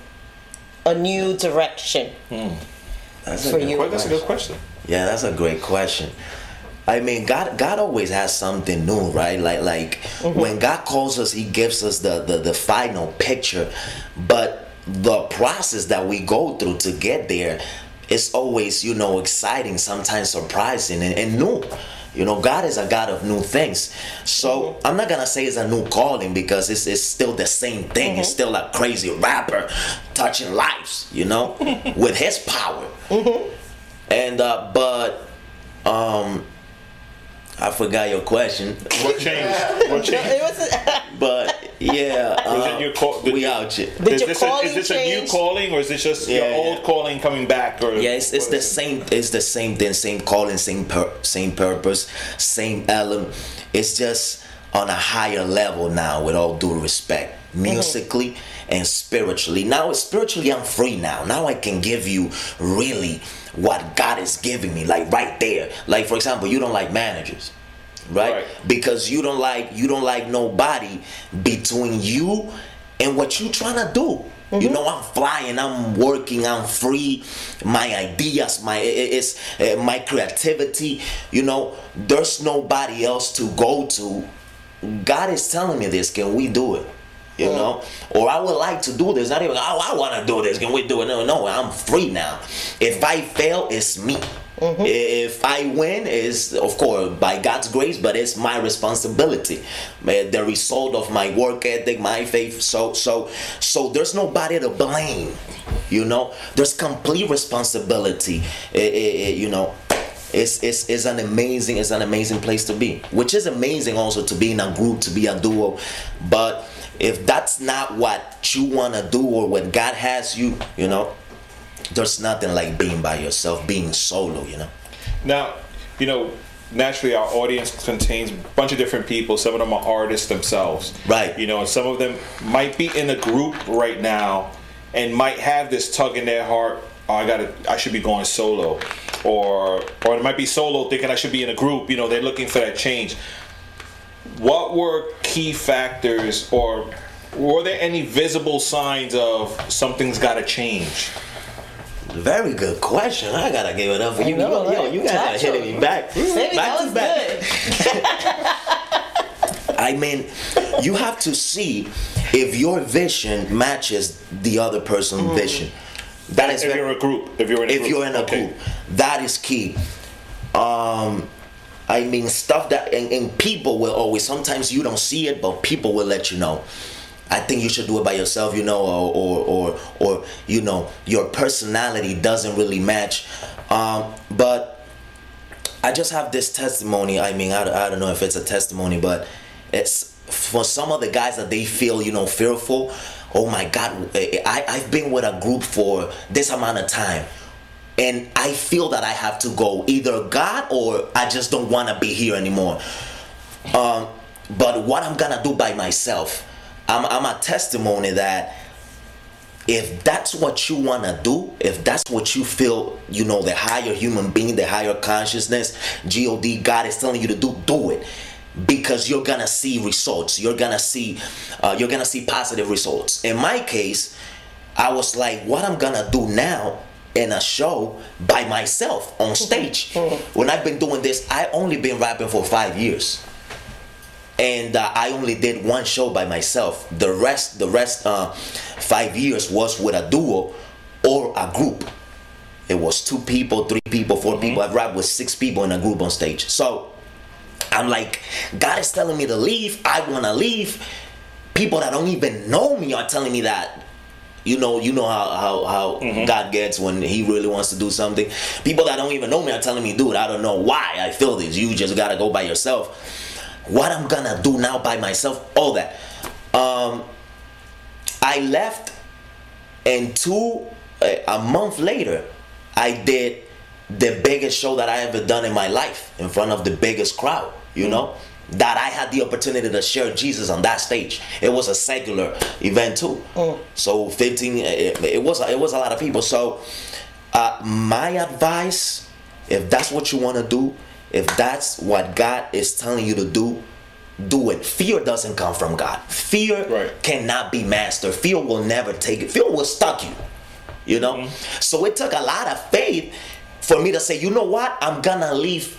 a new direction hmm. that's for a good you? Question. That's a good question. Yeah, that's a great question. I mean, God God always has something new, right? Like like mm-hmm. when God calls us, He gives us the the, the final picture, but the process that we go through to get there is always, you know, exciting, sometimes surprising, and, and new. You know, God is a God of new things. So mm-hmm. I'm not gonna say it's a new calling because it's it's still the same thing. Mm-hmm. It's still a crazy rapper touching lives, you know, with his power. Mm-hmm. And uh, but um, I forgot your question. What changed? What changed? No, it was a- but yeah, um, your call- we you, out here. Did is, your this a, is this a new calling, or is this just yeah, your yeah. old calling coming back? Or yeah, it's, it's the same. It's the same thing, same calling, same pur- same purpose, same element. It's just on a higher level now, with all due respect, musically mm-hmm. and spiritually. Now, spiritually, I'm free now. Now I can give you really what God is giving me, like right there. Like, for example, you don't like managers, right? right? Because you don't like you don't like nobody between you and what you trying to do. Mm-hmm. You know, I'm flying, I'm working, I'm free. My ideas, my it's uh, my creativity. You know, there's nobody else to go to. God is telling me this. Can we do it? You mm. know, or I would like to do this. Not even, oh, I want to do this. Can we do it? No, no, I'm free now. If I fail, it's me. Mm-hmm. If I win, it's, of course, by God's grace, but it's my responsibility. The result of my work ethic, my faith. So, so, so there's nobody to blame. You know, there's complete responsibility. It, it, it, you know. It's, it's, it's an amazing it's an amazing place to be, which is amazing also to be in a group, to be a duo. But if that's not what you want to do or what God has you, you know, there's nothing like being by yourself, being solo, you know. Now, you know, naturally our audience contains a bunch of different people. Some of them are artists themselves. Right. You know, and some of them might be in a group right now and might have this tug in their heart oh, I gotta, I should be going solo, or or it might be solo thinking I should be in a group. You know, they're looking for that change. What were key factors, or were there any visible signs of something's got to change? Very good question. I gotta give it up for you. You know, yo, yo, you gotta hit me back, baby, back to back. I mean, you have to see if your vision matches the other person's mm. vision. That is if very, you're a group. If you're in a if group, you're in a okay. group, that is key. Um, I mean, stuff that and, and people will always. Sometimes you don't see it, but people will let you know. I think you should do it by yourself, you know, or or or, or you know, your personality doesn't really match. Um, but I just have this testimony. I mean, I, I don't know if it's a testimony, but it's for some of the guys that they feel, you know, fearful. Oh my God, I, I've been with a group for this amount of time, and I feel that I have to go. Either God or I just don't want to be here anymore. Um, but what I'm gonna do by myself. I'm, I'm a testimony that if that's what you want to do, if that's what you feel, you know, the higher human being, the higher consciousness, God, God is telling you to do, do it, because you're going to see results. You're going to see, uh, you're going to see positive results. In my case, I was like, what I'm going to do now in a show by myself on stage. When I've been doing this, I only been rapping for five years. And uh, I only did one show by myself. The rest, the rest uh, five years was with a duo or a group. It was two people, three people, four mm-hmm. people. I've rapped with six people in a group on stage. So I'm like, God is telling me to leave. I want to leave. People that don't even know me are telling me that. You know, you know how how, how mm-hmm. God gets when He really wants to do something. People that don't even know me are telling me, dude, I don't know why I feel this. You just gotta go by yourself. What I'm gonna do now by myself, all that. Um, I left, and two, a month later, I did the biggest show that I ever done in my life in front of the biggest crowd, you mm-hmm. know, that I had the opportunity to share Jesus on that stage. It was a secular event too. Mm-hmm. So fifteen, it, it was it was a lot of people. So uh, my advice, if that's what you wanna do, if that's what God is telling you to do, do it. Fear doesn't come from God. Fear right. cannot be mastered. Fear will never take it. Fear will stuck you, you know? Mm-hmm. So it took a lot of faith for me to say, you know what? I'm gonna leave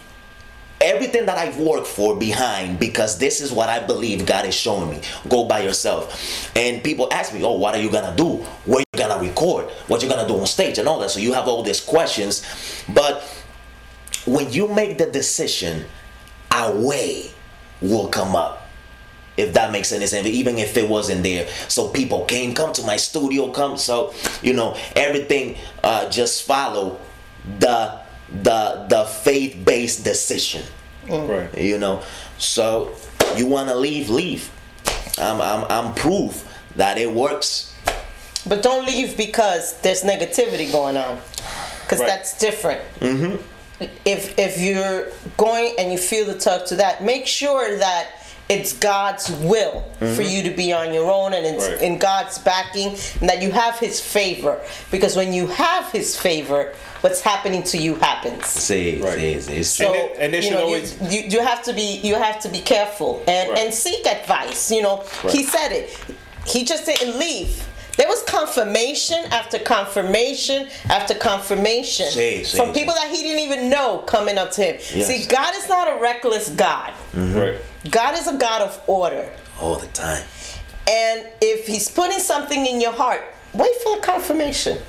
everything that I've worked for behind because this is what I believe God is showing me. Go by yourself. And people ask me, oh, what are you gonna do? Where are you gonna record? What are you gonna do on stage and all that? So you have all these questions, but when you make the decision, a way will come up, if that makes any sense, even if it wasn't there. So people came, come to my studio, come. So, you know, everything uh, just follow the the the faith-based decision, right. you know. So you want to leave, leave. I'm, I'm, I'm proof that it works. But don't leave because there's negativity going on, because right. that's different. Mm-hmm. If if you're going and you feel the tug to that, make sure that it's God's will mm-hmm. for you to be on your own and it's right. in God's backing, and that you have His favor. Because when you have His favor, what's happening to you happens. See, right. see, see. So and, it, and it you, know, always... you, you you have to be you have to be careful and, right. and seek advice. You know, right. He said it. He just didn't leave. There was confirmation after confirmation after confirmation see, see, from people see. that he didn't even know coming up to him. Yes. See, God is not a reckless God. Mm-hmm. Right. God is a God of order. All the time. And if He's putting something in your heart, wait for the confirmation.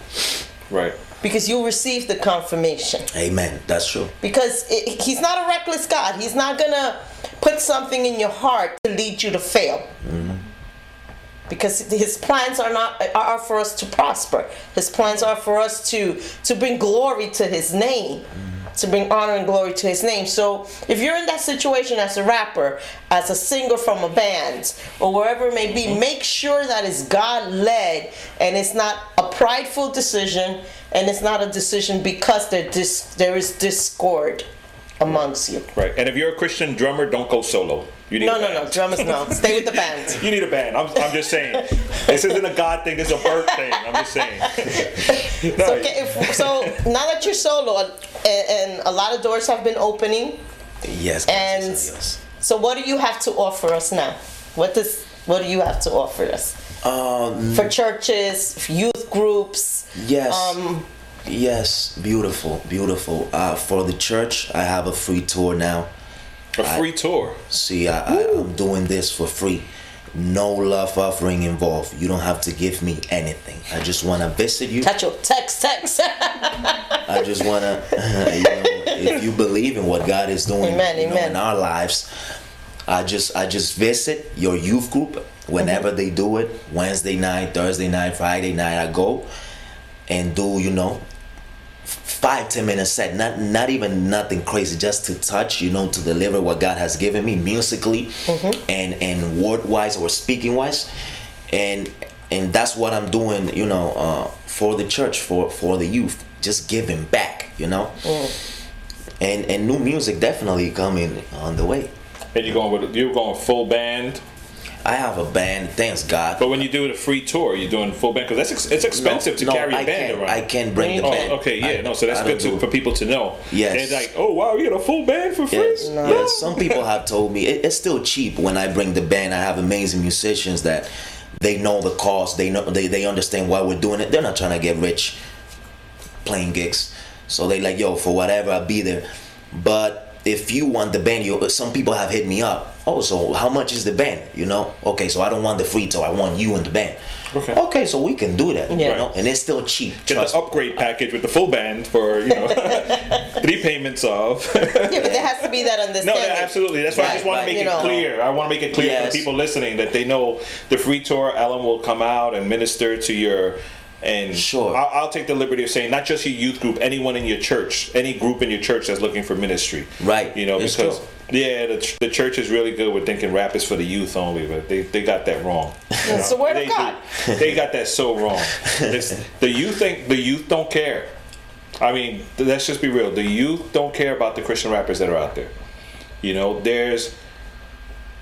Right. Because you'll receive the confirmation. Amen. That's true. Because it, He's not a reckless God. He's not going to put something in your heart to lead you to fail. Mm-hmm. Because His plans are not are for us to prosper. His plans are for us to to bring glory to His name, to bring honor and glory to His name. So if you're in that situation as a rapper, as a singer from a band, or wherever it may be, make sure that it's God-led and it's not a prideful decision and it's not a decision because there dis, there is discord amongst you. Right. And if you're a Christian drummer, don't go solo. You need no, a band. no, no, drummers, no. Stay with the band. You need a band. I'm, I'm just saying. This isn't a God thing. This is a birth thing. I'm just saying. No. So, okay, if, so now that you're solo, and, and a lot of doors have been opening. Yes. And yes. So, what do you have to offer us now? What does what do you have to offer us? Um, for churches, for youth groups. Yes. Um, yes. Beautiful, beautiful. Uh, for the church, I have a free tour now. A free I, tour. See, I, I, I'm doing this for free. No love offering involved. You don't have to give me anything. I just want to visit you. Touch your text, text. I just want to, you know, if you believe in what God is doing amen, you know, amen. in our lives, I just, I just visit your youth group whenever mm-hmm. they do it. Wednesday night, Thursday night, Friday night. I go and do, you know, Five, ten minute set, not not even nothing crazy, just to touch, you know, to deliver what God has given me musically mm-hmm. and, and word wise or speaking wise. And and that's what I'm doing, you know, uh, for the church, for, for the youth, just giving back, you know. Mm. And and new music definitely coming on the way. And you're going with you're going full band? I have a band, thanks God. But when you do the free tour, you're doing full band, because that's ex- it's expensive no, to no, carry I a band can, around. I can bring the oh, band. Okay, yeah, I, no, so that's I good to, for people to know. Yes. They're like, oh wow, you get a full band for free? Yes, no. yes. Some people have told me it, it's still cheap when I bring the band. I have amazing musicians that they know the cost. They know they they understand why we're doing it. They're not trying to get rich playing gigs, so they like, yo, for whatever, I'll be there. But if you want the band, you, some people have hit me up. Oh, so how much is the band? You know, okay, so I don't want the free tour. I want you and the band. Okay, okay, so we can do that. Yeah. Right. You know, and it's still cheap. Get the upgrade package with the full band for, you know, three payments off. Yeah, but there has to be that understanding. No, absolutely. That's why right, I just want right, to make it know. clear. I want to make it clear yes. for people listening that they know the free tour. Elam will come out and minister to your. And sure. I'll, I'll take the liberty of saying not just your youth group, anyone in your church, any group in your church that's looking for ministry. Right. You know, it's because, true. yeah, the, the church is really good with thinking rap is for the youth only, but they, they got that wrong. It's the word of God. They, they got that so wrong. It's, the youth think the youth don't care. I mean, let's just be real. The youth don't care about the Christian rappers that are out there. You know, there's,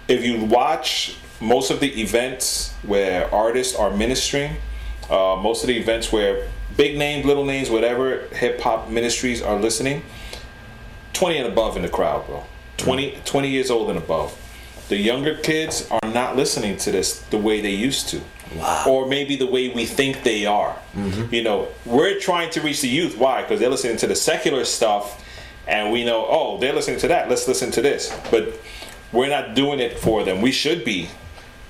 if you watch most of the events where artists are ministering, Uh, most of the events where big names, little names, whatever hip-hop ministries are listening, twenty and above in the crowd, bro. twenty, twenty years old and above. The younger kids are not listening to this the way they used to. Wow. Or maybe the way we think they are. Mm-hmm. You know, we're trying to reach the youth. Why? Because they're listening to the secular stuff, and we know, oh, they're listening to that. Let's listen to this. But we're not doing it for them. We should be.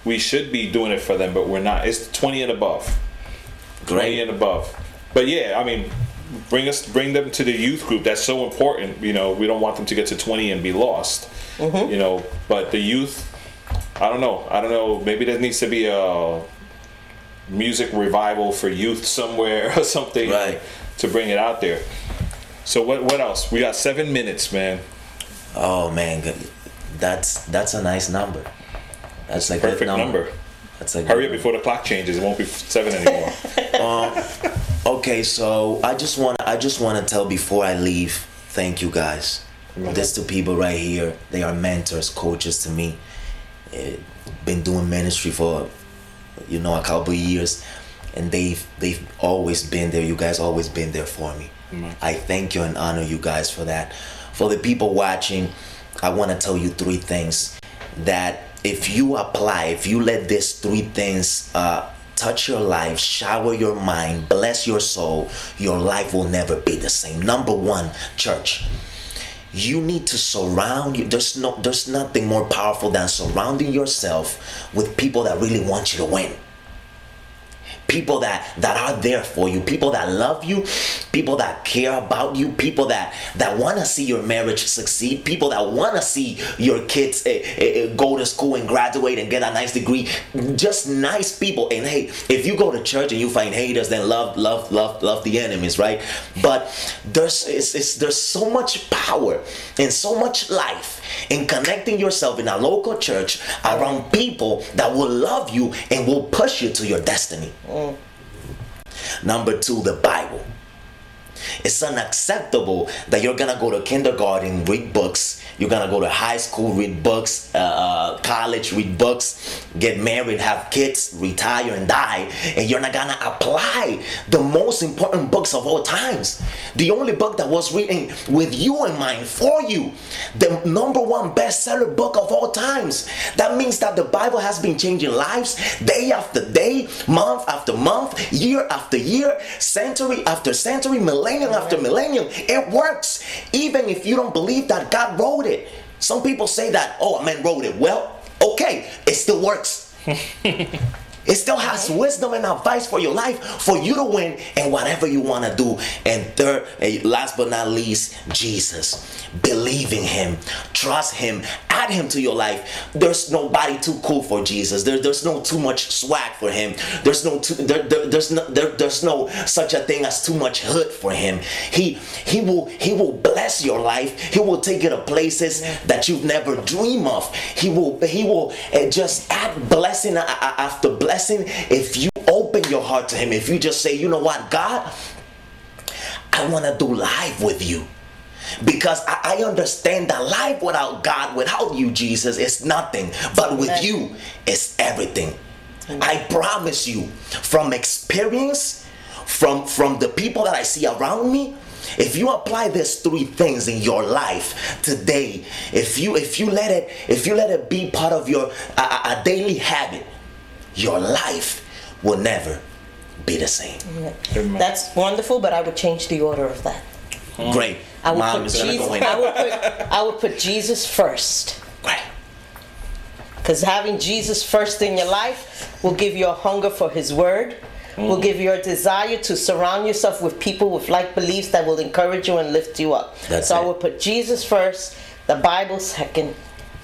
We should be doing it for them, but we're not. It's twenty and above. Great and above, but yeah, I mean, bring us, bring them to the youth group. That's so important. You know, we don't want them to get to twenty and be lost. Mm-hmm. You know, but the youth, I don't know, I don't know. Maybe there needs to be a music revival for youth somewhere or something right. to bring it out there. So what? What else? We got seven minutes, man. Oh man, that's that's a nice number. That's, that's like a perfect number. number. Like hurry up before the clock changes. It won't be seven anymore. um, okay, so I just want I just want to tell before I leave, thank you guys. Mm-hmm. These two people right here, they are mentors, coaches to me. It, been doing ministry for, you know, a couple of years, and they've they've always been there. You guys always been there for me. Mm-hmm. I thank you and honor you guys for that. For the people watching, I want to tell you three things that. If you apply, if you let these three things uh, touch your life, shower your mind, bless your soul, your life will never be the same. Number one, church. You need to surround you. There's no, there's nothing more powerful than surrounding yourself with people that really want you to win. People that, that are there for you, people that love you, people that care about you, people that, that want to see your marriage succeed, people that want to see your kids eh, eh, go to school and graduate and get a nice degree. Just nice people. And hey, if you go to church and you find haters, then love, love, love, love the enemies, right? But there's it's, it's, there's so much power and so much life in connecting yourself in a local church around people that will love you and will push you to your destiny. Number two, the Bible. It's unacceptable that you're gonna go to kindergarten, read books, you're gonna go to high school, read books, uh, college, read books, get married, have kids, retire and die, and you're not gonna apply the most important books of all times. The only book that was written with you in mind, for you, the number one bestseller book of all times. That means that the Bible has been changing lives day after day, month after month, year after year, century after century, millennium after millennium. It works, even if you don't believe that God wrote it. Some people say that, oh, a man wrote it. Well, okay, it still works. It still has wisdom and advice for your life, for you to win and whatever you want to do. And third, and last but not least, Jesus. Believe in him, trust him, add him to your life. There's nobody too cool for Jesus. There, there's no too much swag for him. There's no too, there, there, there's no there, there's no such a thing as too much hood for him. He he will he will bless your life. He will take you to places that you've never dreamed of. He will he will just add blessing after blessing. Blessing if you open your heart to him, if you just say, you know what, God, I want to do life with you, because I, I understand that life without God, without you, Jesus, is nothing, but with you is everything. I promise you, from experience, from from the people that I see around me, if you apply these three things in your life today, if you if you let it if you let it be part of your a, a daily habit, your life will never be the same. That's wonderful, but I would change the order of that. Hmm. Great. I would, Mom put Jesus, go in. I, would put, I would put Jesus first. Great. Because having Jesus first in your life will give you a hunger for his word, mm. will give you a desire to surround yourself with people with like beliefs that will encourage you and lift you up. That's so it. I would put Jesus first, the Bible second,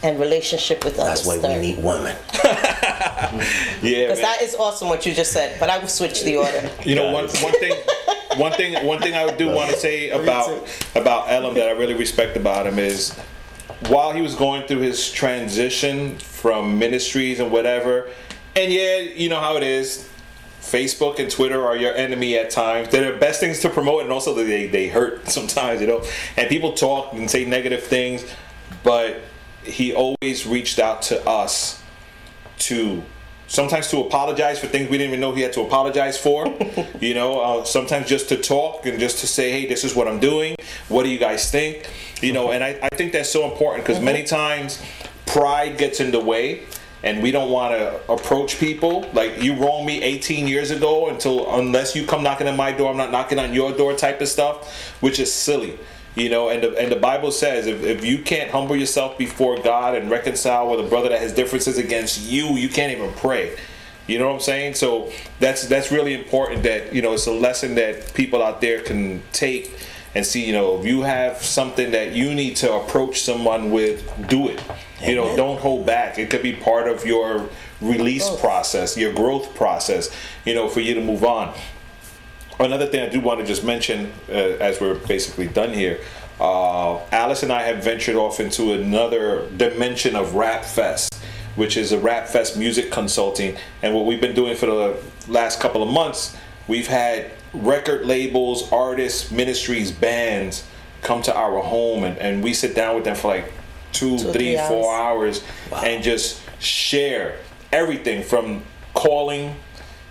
and relationship with others. That's why third. We need women. Yeah, because that is awesome what you just said, but I will switch the order. You know, one one thing, one thing, one thing I do want to say about about Elam that I really respect about him is, while he was going through his transition from ministries and whatever, and yeah, you know how it is. Facebook and Twitter are your enemy at times. They're the best things to promote, and also they they hurt sometimes, you know. And people talk and say negative things, but he always reached out to us to sometimes to apologize for things we didn't even know he had to apologize for, you know, uh, sometimes just to talk and just to say, hey, this is what I'm doing. What do you guys think? You know, and I, I think that's so important, because many times pride gets in the way and we don't want to approach people like, you wronged me eighteen years ago, until unless you come knocking on my door, I'm not knocking on your door type of stuff, which is silly. You know, and the, and the Bible says if, if you can't humble yourself before God and reconcile with a brother that has differences against you, you can't even pray. You know what I'm saying? So that's that's really important, that, you know, it's a lesson that people out there can take and see, you know, if you have something that you need to approach someone with, do it. You know, don't hold back. It could be part of your release process, your growth process, you know, for you to move on. Another thing I do want to just mention, uh, as we're basically done here, uh, Alice and I have ventured off into another dimension of Rapfest, which is a Rapfest music consulting. And what we've been doing for the last couple of months, we've had record labels, artists, ministries, bands come to our home, and, and we sit down with them for like two, two three, hours. four hours wow. and just share everything from calling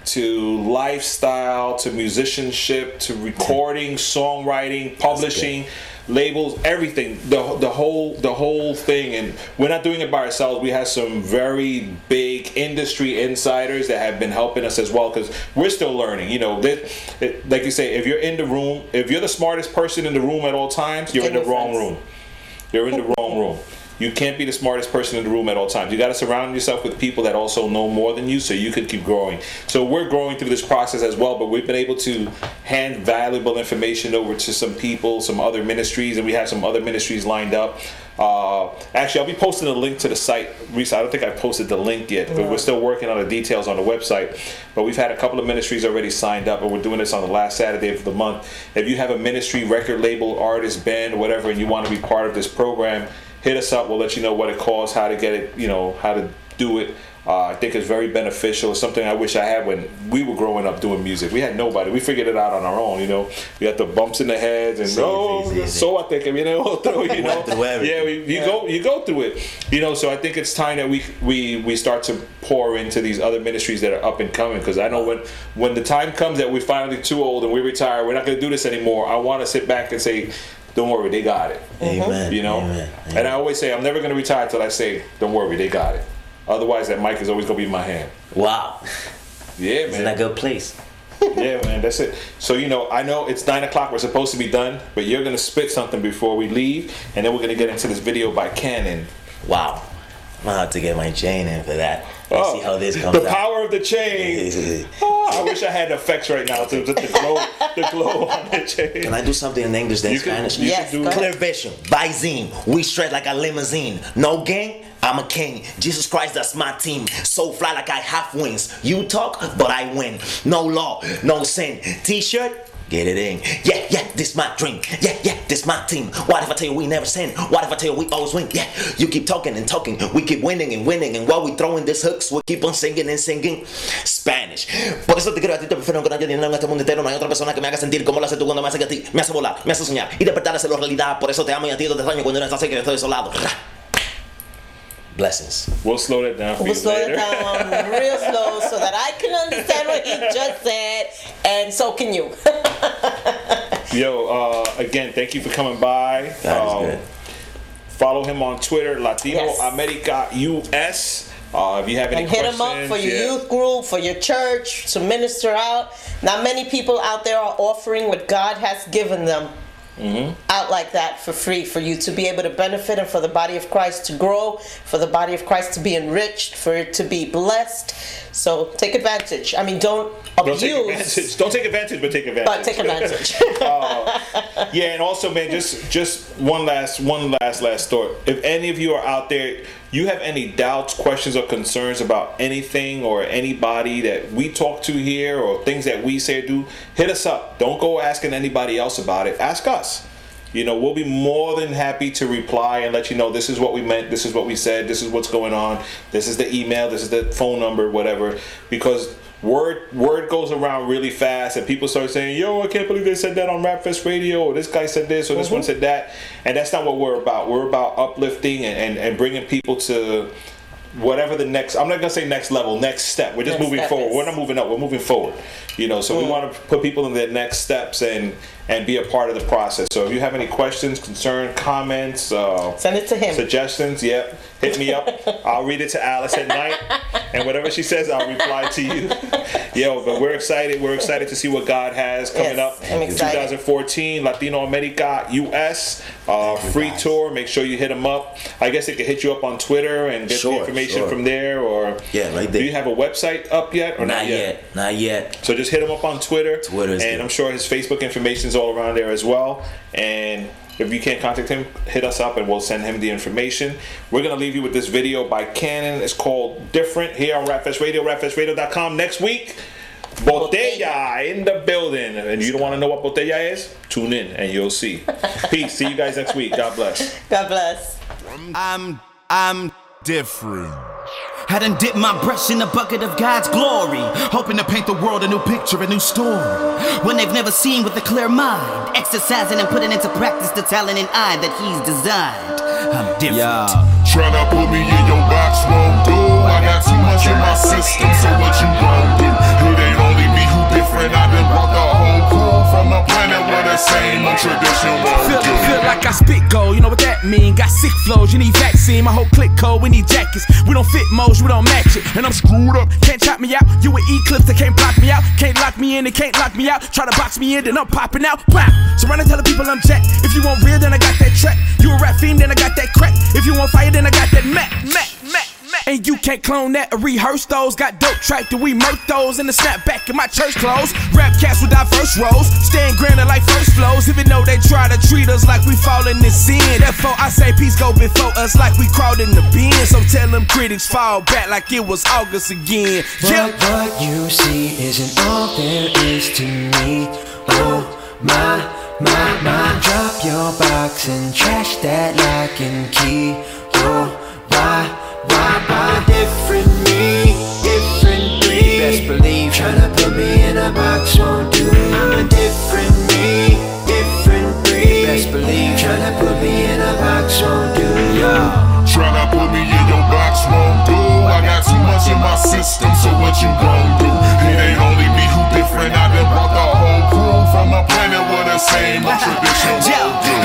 to lifestyle, to musicianship, to recording, songwriting, publishing, labels, everything, the the whole the whole thing. And we're not doing it by ourselves. We have some very big industry insiders that have been helping us as well, because we're still learning. You know, they, it, like you say, if you're in the room, if you're the smartest person in the room at all times, you're in the wrong room. You're in the wrong room. You can't be the smartest person in the room at all times. You got to surround yourself with people that also know more than you, so you can keep growing. So we're growing through this process as well, but we've been able to hand valuable information over to some people, some other ministries, and we have some other ministries lined up. Uh, actually, I'll be posting a link to the site. I don't think I posted the link yet, but no. We're still working on the details on the website. But we've had a couple of ministries already signed up, and we're doing this on the last Saturday of the month. If you have a ministry, record label, artist, band, or whatever, and you want to be part of this program, hit us up. We'll let you know what it costs, how to get it, you know, how to do it. Uh, I think it's very beneficial. It's something I wish I had when we were growing up doing music. We had nobody. We figured it out on our own, you know. We had the bumps in the heads and no, oh, so I think I mean, all through, you know. yeah, we, you yeah. go you go through it, you know. So I think it's time that we we we start to pour into these other ministries that are up and coming. Because I know when when the time comes that we're finally too old and we retire, we're not going to do this anymore. I want to sit back and say, don't worry, they got it. Amen. You know. Amen. Amen. And I always say, I'm never going to retire until I say, don't worry, they got it. Otherwise, that mic is always going to be in my hand. Wow. Yeah, man. Isn't that a good place? Yeah, man, that's it. So, you know, I know it's nine o'clock. We're supposed to be done, but you're going to spit something before we leave, and then we're going to get into this video by Canon. Wow. I'm going to have to get my chain in for that. Let's oh, see how this comes The power out. Of the chain. Oh, I wish I had effects right now to put the glow, the glow on the chain. Can I do something in English than Spanish? You yes. Do clear vision. By zine. We shred like a limousine. No gang. I'm a king, Jesus Christ, that's my team. So fly like I have wings. You talk, but I win. No law, no sin. T-shirt, get it in. Yeah, yeah, this my dream. Yeah, yeah, this my team. What if I tell you we never sin? What if I tell you we always win? Yeah, you keep talking and talking. We keep winning and winning. And while we throwing these hooks, we keep on singing and singing Spanish. Por eso te quiero a ti, te prefiero que no haya dinero en este mundo entero. No hay otra persona que me haga sentir como lo haces tú cuando me haces a ti. Me hace volar, me hace soñar y despertar hacia la realidad. Por eso te amo y a ti te extraño cuando no estás aquí, que estoy desolado. Blessings. We'll slow that down for we'll you slow later. It down real slow so that I can understand what he just said, and so can you. Yo, uh, again, thank you for coming by. That um, is good. Follow him on Twitter, Latino yes. America U S. Uh, if you have any and questions, hit him up for your yeah. youth group, for your church, to minister out. Not many people out there are offering what God has given them. Mm-hmm. Out like that for free for you to be able to benefit and for the body of Christ to grow, for the body of Christ to be enriched, for it to be blessed. So take advantage. I mean, don't abuse. Don't take advantage, don't take advantage but take advantage. But take advantage. uh, yeah, and also, man, just just one last one last last thought. If any of you are out there, you have any doubts, questions, or concerns about anything or anybody that we talk to here or things that we say or do, hit us up. Don't go asking anybody else about it. Ask us. You know, we'll be more than happy to reply and let you know this is what we meant, this is what we said, this is what's going on, this is the email, this is the phone number, whatever. Because word word goes around really fast and people start saying, yo, I can't believe they said that on Rapfest Radio, or this guy said this, or this mm-hmm. one said that. And that's not what we're about. We're about uplifting and, and, and bringing people to whatever the next, I'm not going to say next level, next step. We're just next moving forward. Is. We're not moving up. We're moving forward. You know, so mm. we want to put people in their next steps and, and be a part of the process. So if you have any questions, concern, comments, uh, send it to him. Suggestions, yep. Hit me up. I'll read it to Alice at night. And whatever she says, I'll reply to you. Yo, but we're excited. We're excited to see what God has coming yes, up. I'm excited. twenty fourteen, Latino America, U S. Uh, free guys. Tour. Make sure you hit them up. I guess they can hit you up on Twitter and get sure, the information sure. from there. Or yeah, like do you have a website up yet? Or not, not yet? yet. Not yet. So just hit him up on Twitter. Twitter's and good. I'm sure his Facebook information is all around there as well. And if you can't contact him, hit us up and we'll send him the information. We're going to leave you with this video by Canon. It's called Different here on Rapfest Radio, rapfest radio dot com. Next week, Botella in the building. And you don't want to know what Botella is? Tune in and you'll see. Peace. See you guys next week. God bless. God bless. I'm I'm different. I done dipped my brush in the bucket of God's glory, hoping to paint the world a new picture, a new story. One they've never seen with a clear mind, exercising and putting into practice the talent and eye that He's designed. I'm different. Yeah. Try to put me in your box, won't do. I got too much in my system, so what you won't do? It ain't only me who different. I done brought the whole crew from a planet where the same tradition won't do. Feel, feel like I spit gold, you know what that mean? Got sick flows, you need vaccine. My whole clique cold, we need jackets. We don't fit most. We don't match it, and I'm screwed up. Can't chop me out. You with eclipse that can't block me out. Can't lock me in, they can't lock me out. Try to box me in, then I'm popping out. Pop. So run and tell the people I'm jacked. If you want real, then I got that track. You a rap fiend, then I got that crack. If you want fire, then I got that Mac, Mac, Mac. And you can't clone that or rehearse those. Got dope track that we murk those. In the snapback in my church clothes. Rap cats with diverse roles. Stand grander like first flows. Even though they try to treat us like we falling in sin. Therefore I say peace go before us like we crawled in the bin. So tell them critics fall back like it was August again. Yeah. But what you see isn't all there is to me. Oh my, my, my. Drop your box and trash that lock and key. Oh, why? Why, why different me? believe. Tryna put me in a box won't do it. I'm a different me, different breed. Best believe. Tryna put me in a box won't do it. Yeah. Tryna put me in your box won't do. I got too much in my system, so what you gon' do? It ain't only me who different. I done brought the whole crew from a planet with the same tradition.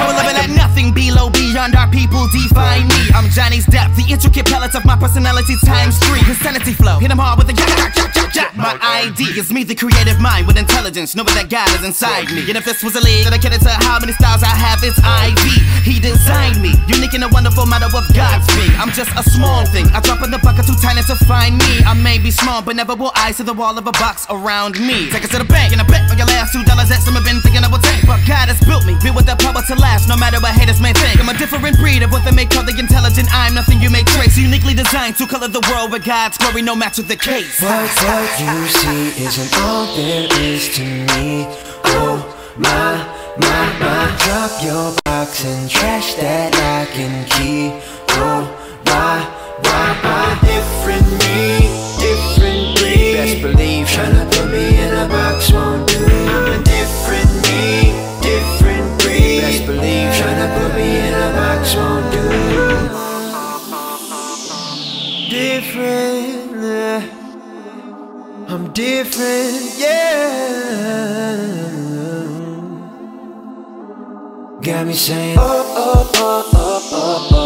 I'm living at nothing below, beyond our people define me. I'm Johnny's depth, the intricate pellets of my personality times three. Insanity flow, hit them hard with a yacht, yacht, yacht, yacht, yacht. My I D is me, the creative mind with intelligence, knowing that God is inside me. And if this was a league, then I can't tell how many styles I have, it's I D. He designed me, unique in a wonderful matter of God's being. I'm just a small thing, I drop in the bucket too tiny to find me. I may be small, but never will I see the wall of a box around me. Take us to the bank, and I bet for your last two dollars that some have been thinking I will take. But God has built me, built with the power to last, no matter what haters may think. I'm a different breed of what they may call the intelligent. I'm nothing you may trace, uniquely designed to color the world with God's glory, no match with the case. What, what you see isn't all there is to me. Oh my, my, my. Drop your box and trash that I can keep. Oh my. Why am different me, different breed? Best believe, tryna put me in a box won't do it. I'm a different me, different breed. Best believe, tryna put me in a box won't do it. Different, yeah. I'm different, yeah. Got me saying, oh, oh, oh, oh, oh, oh.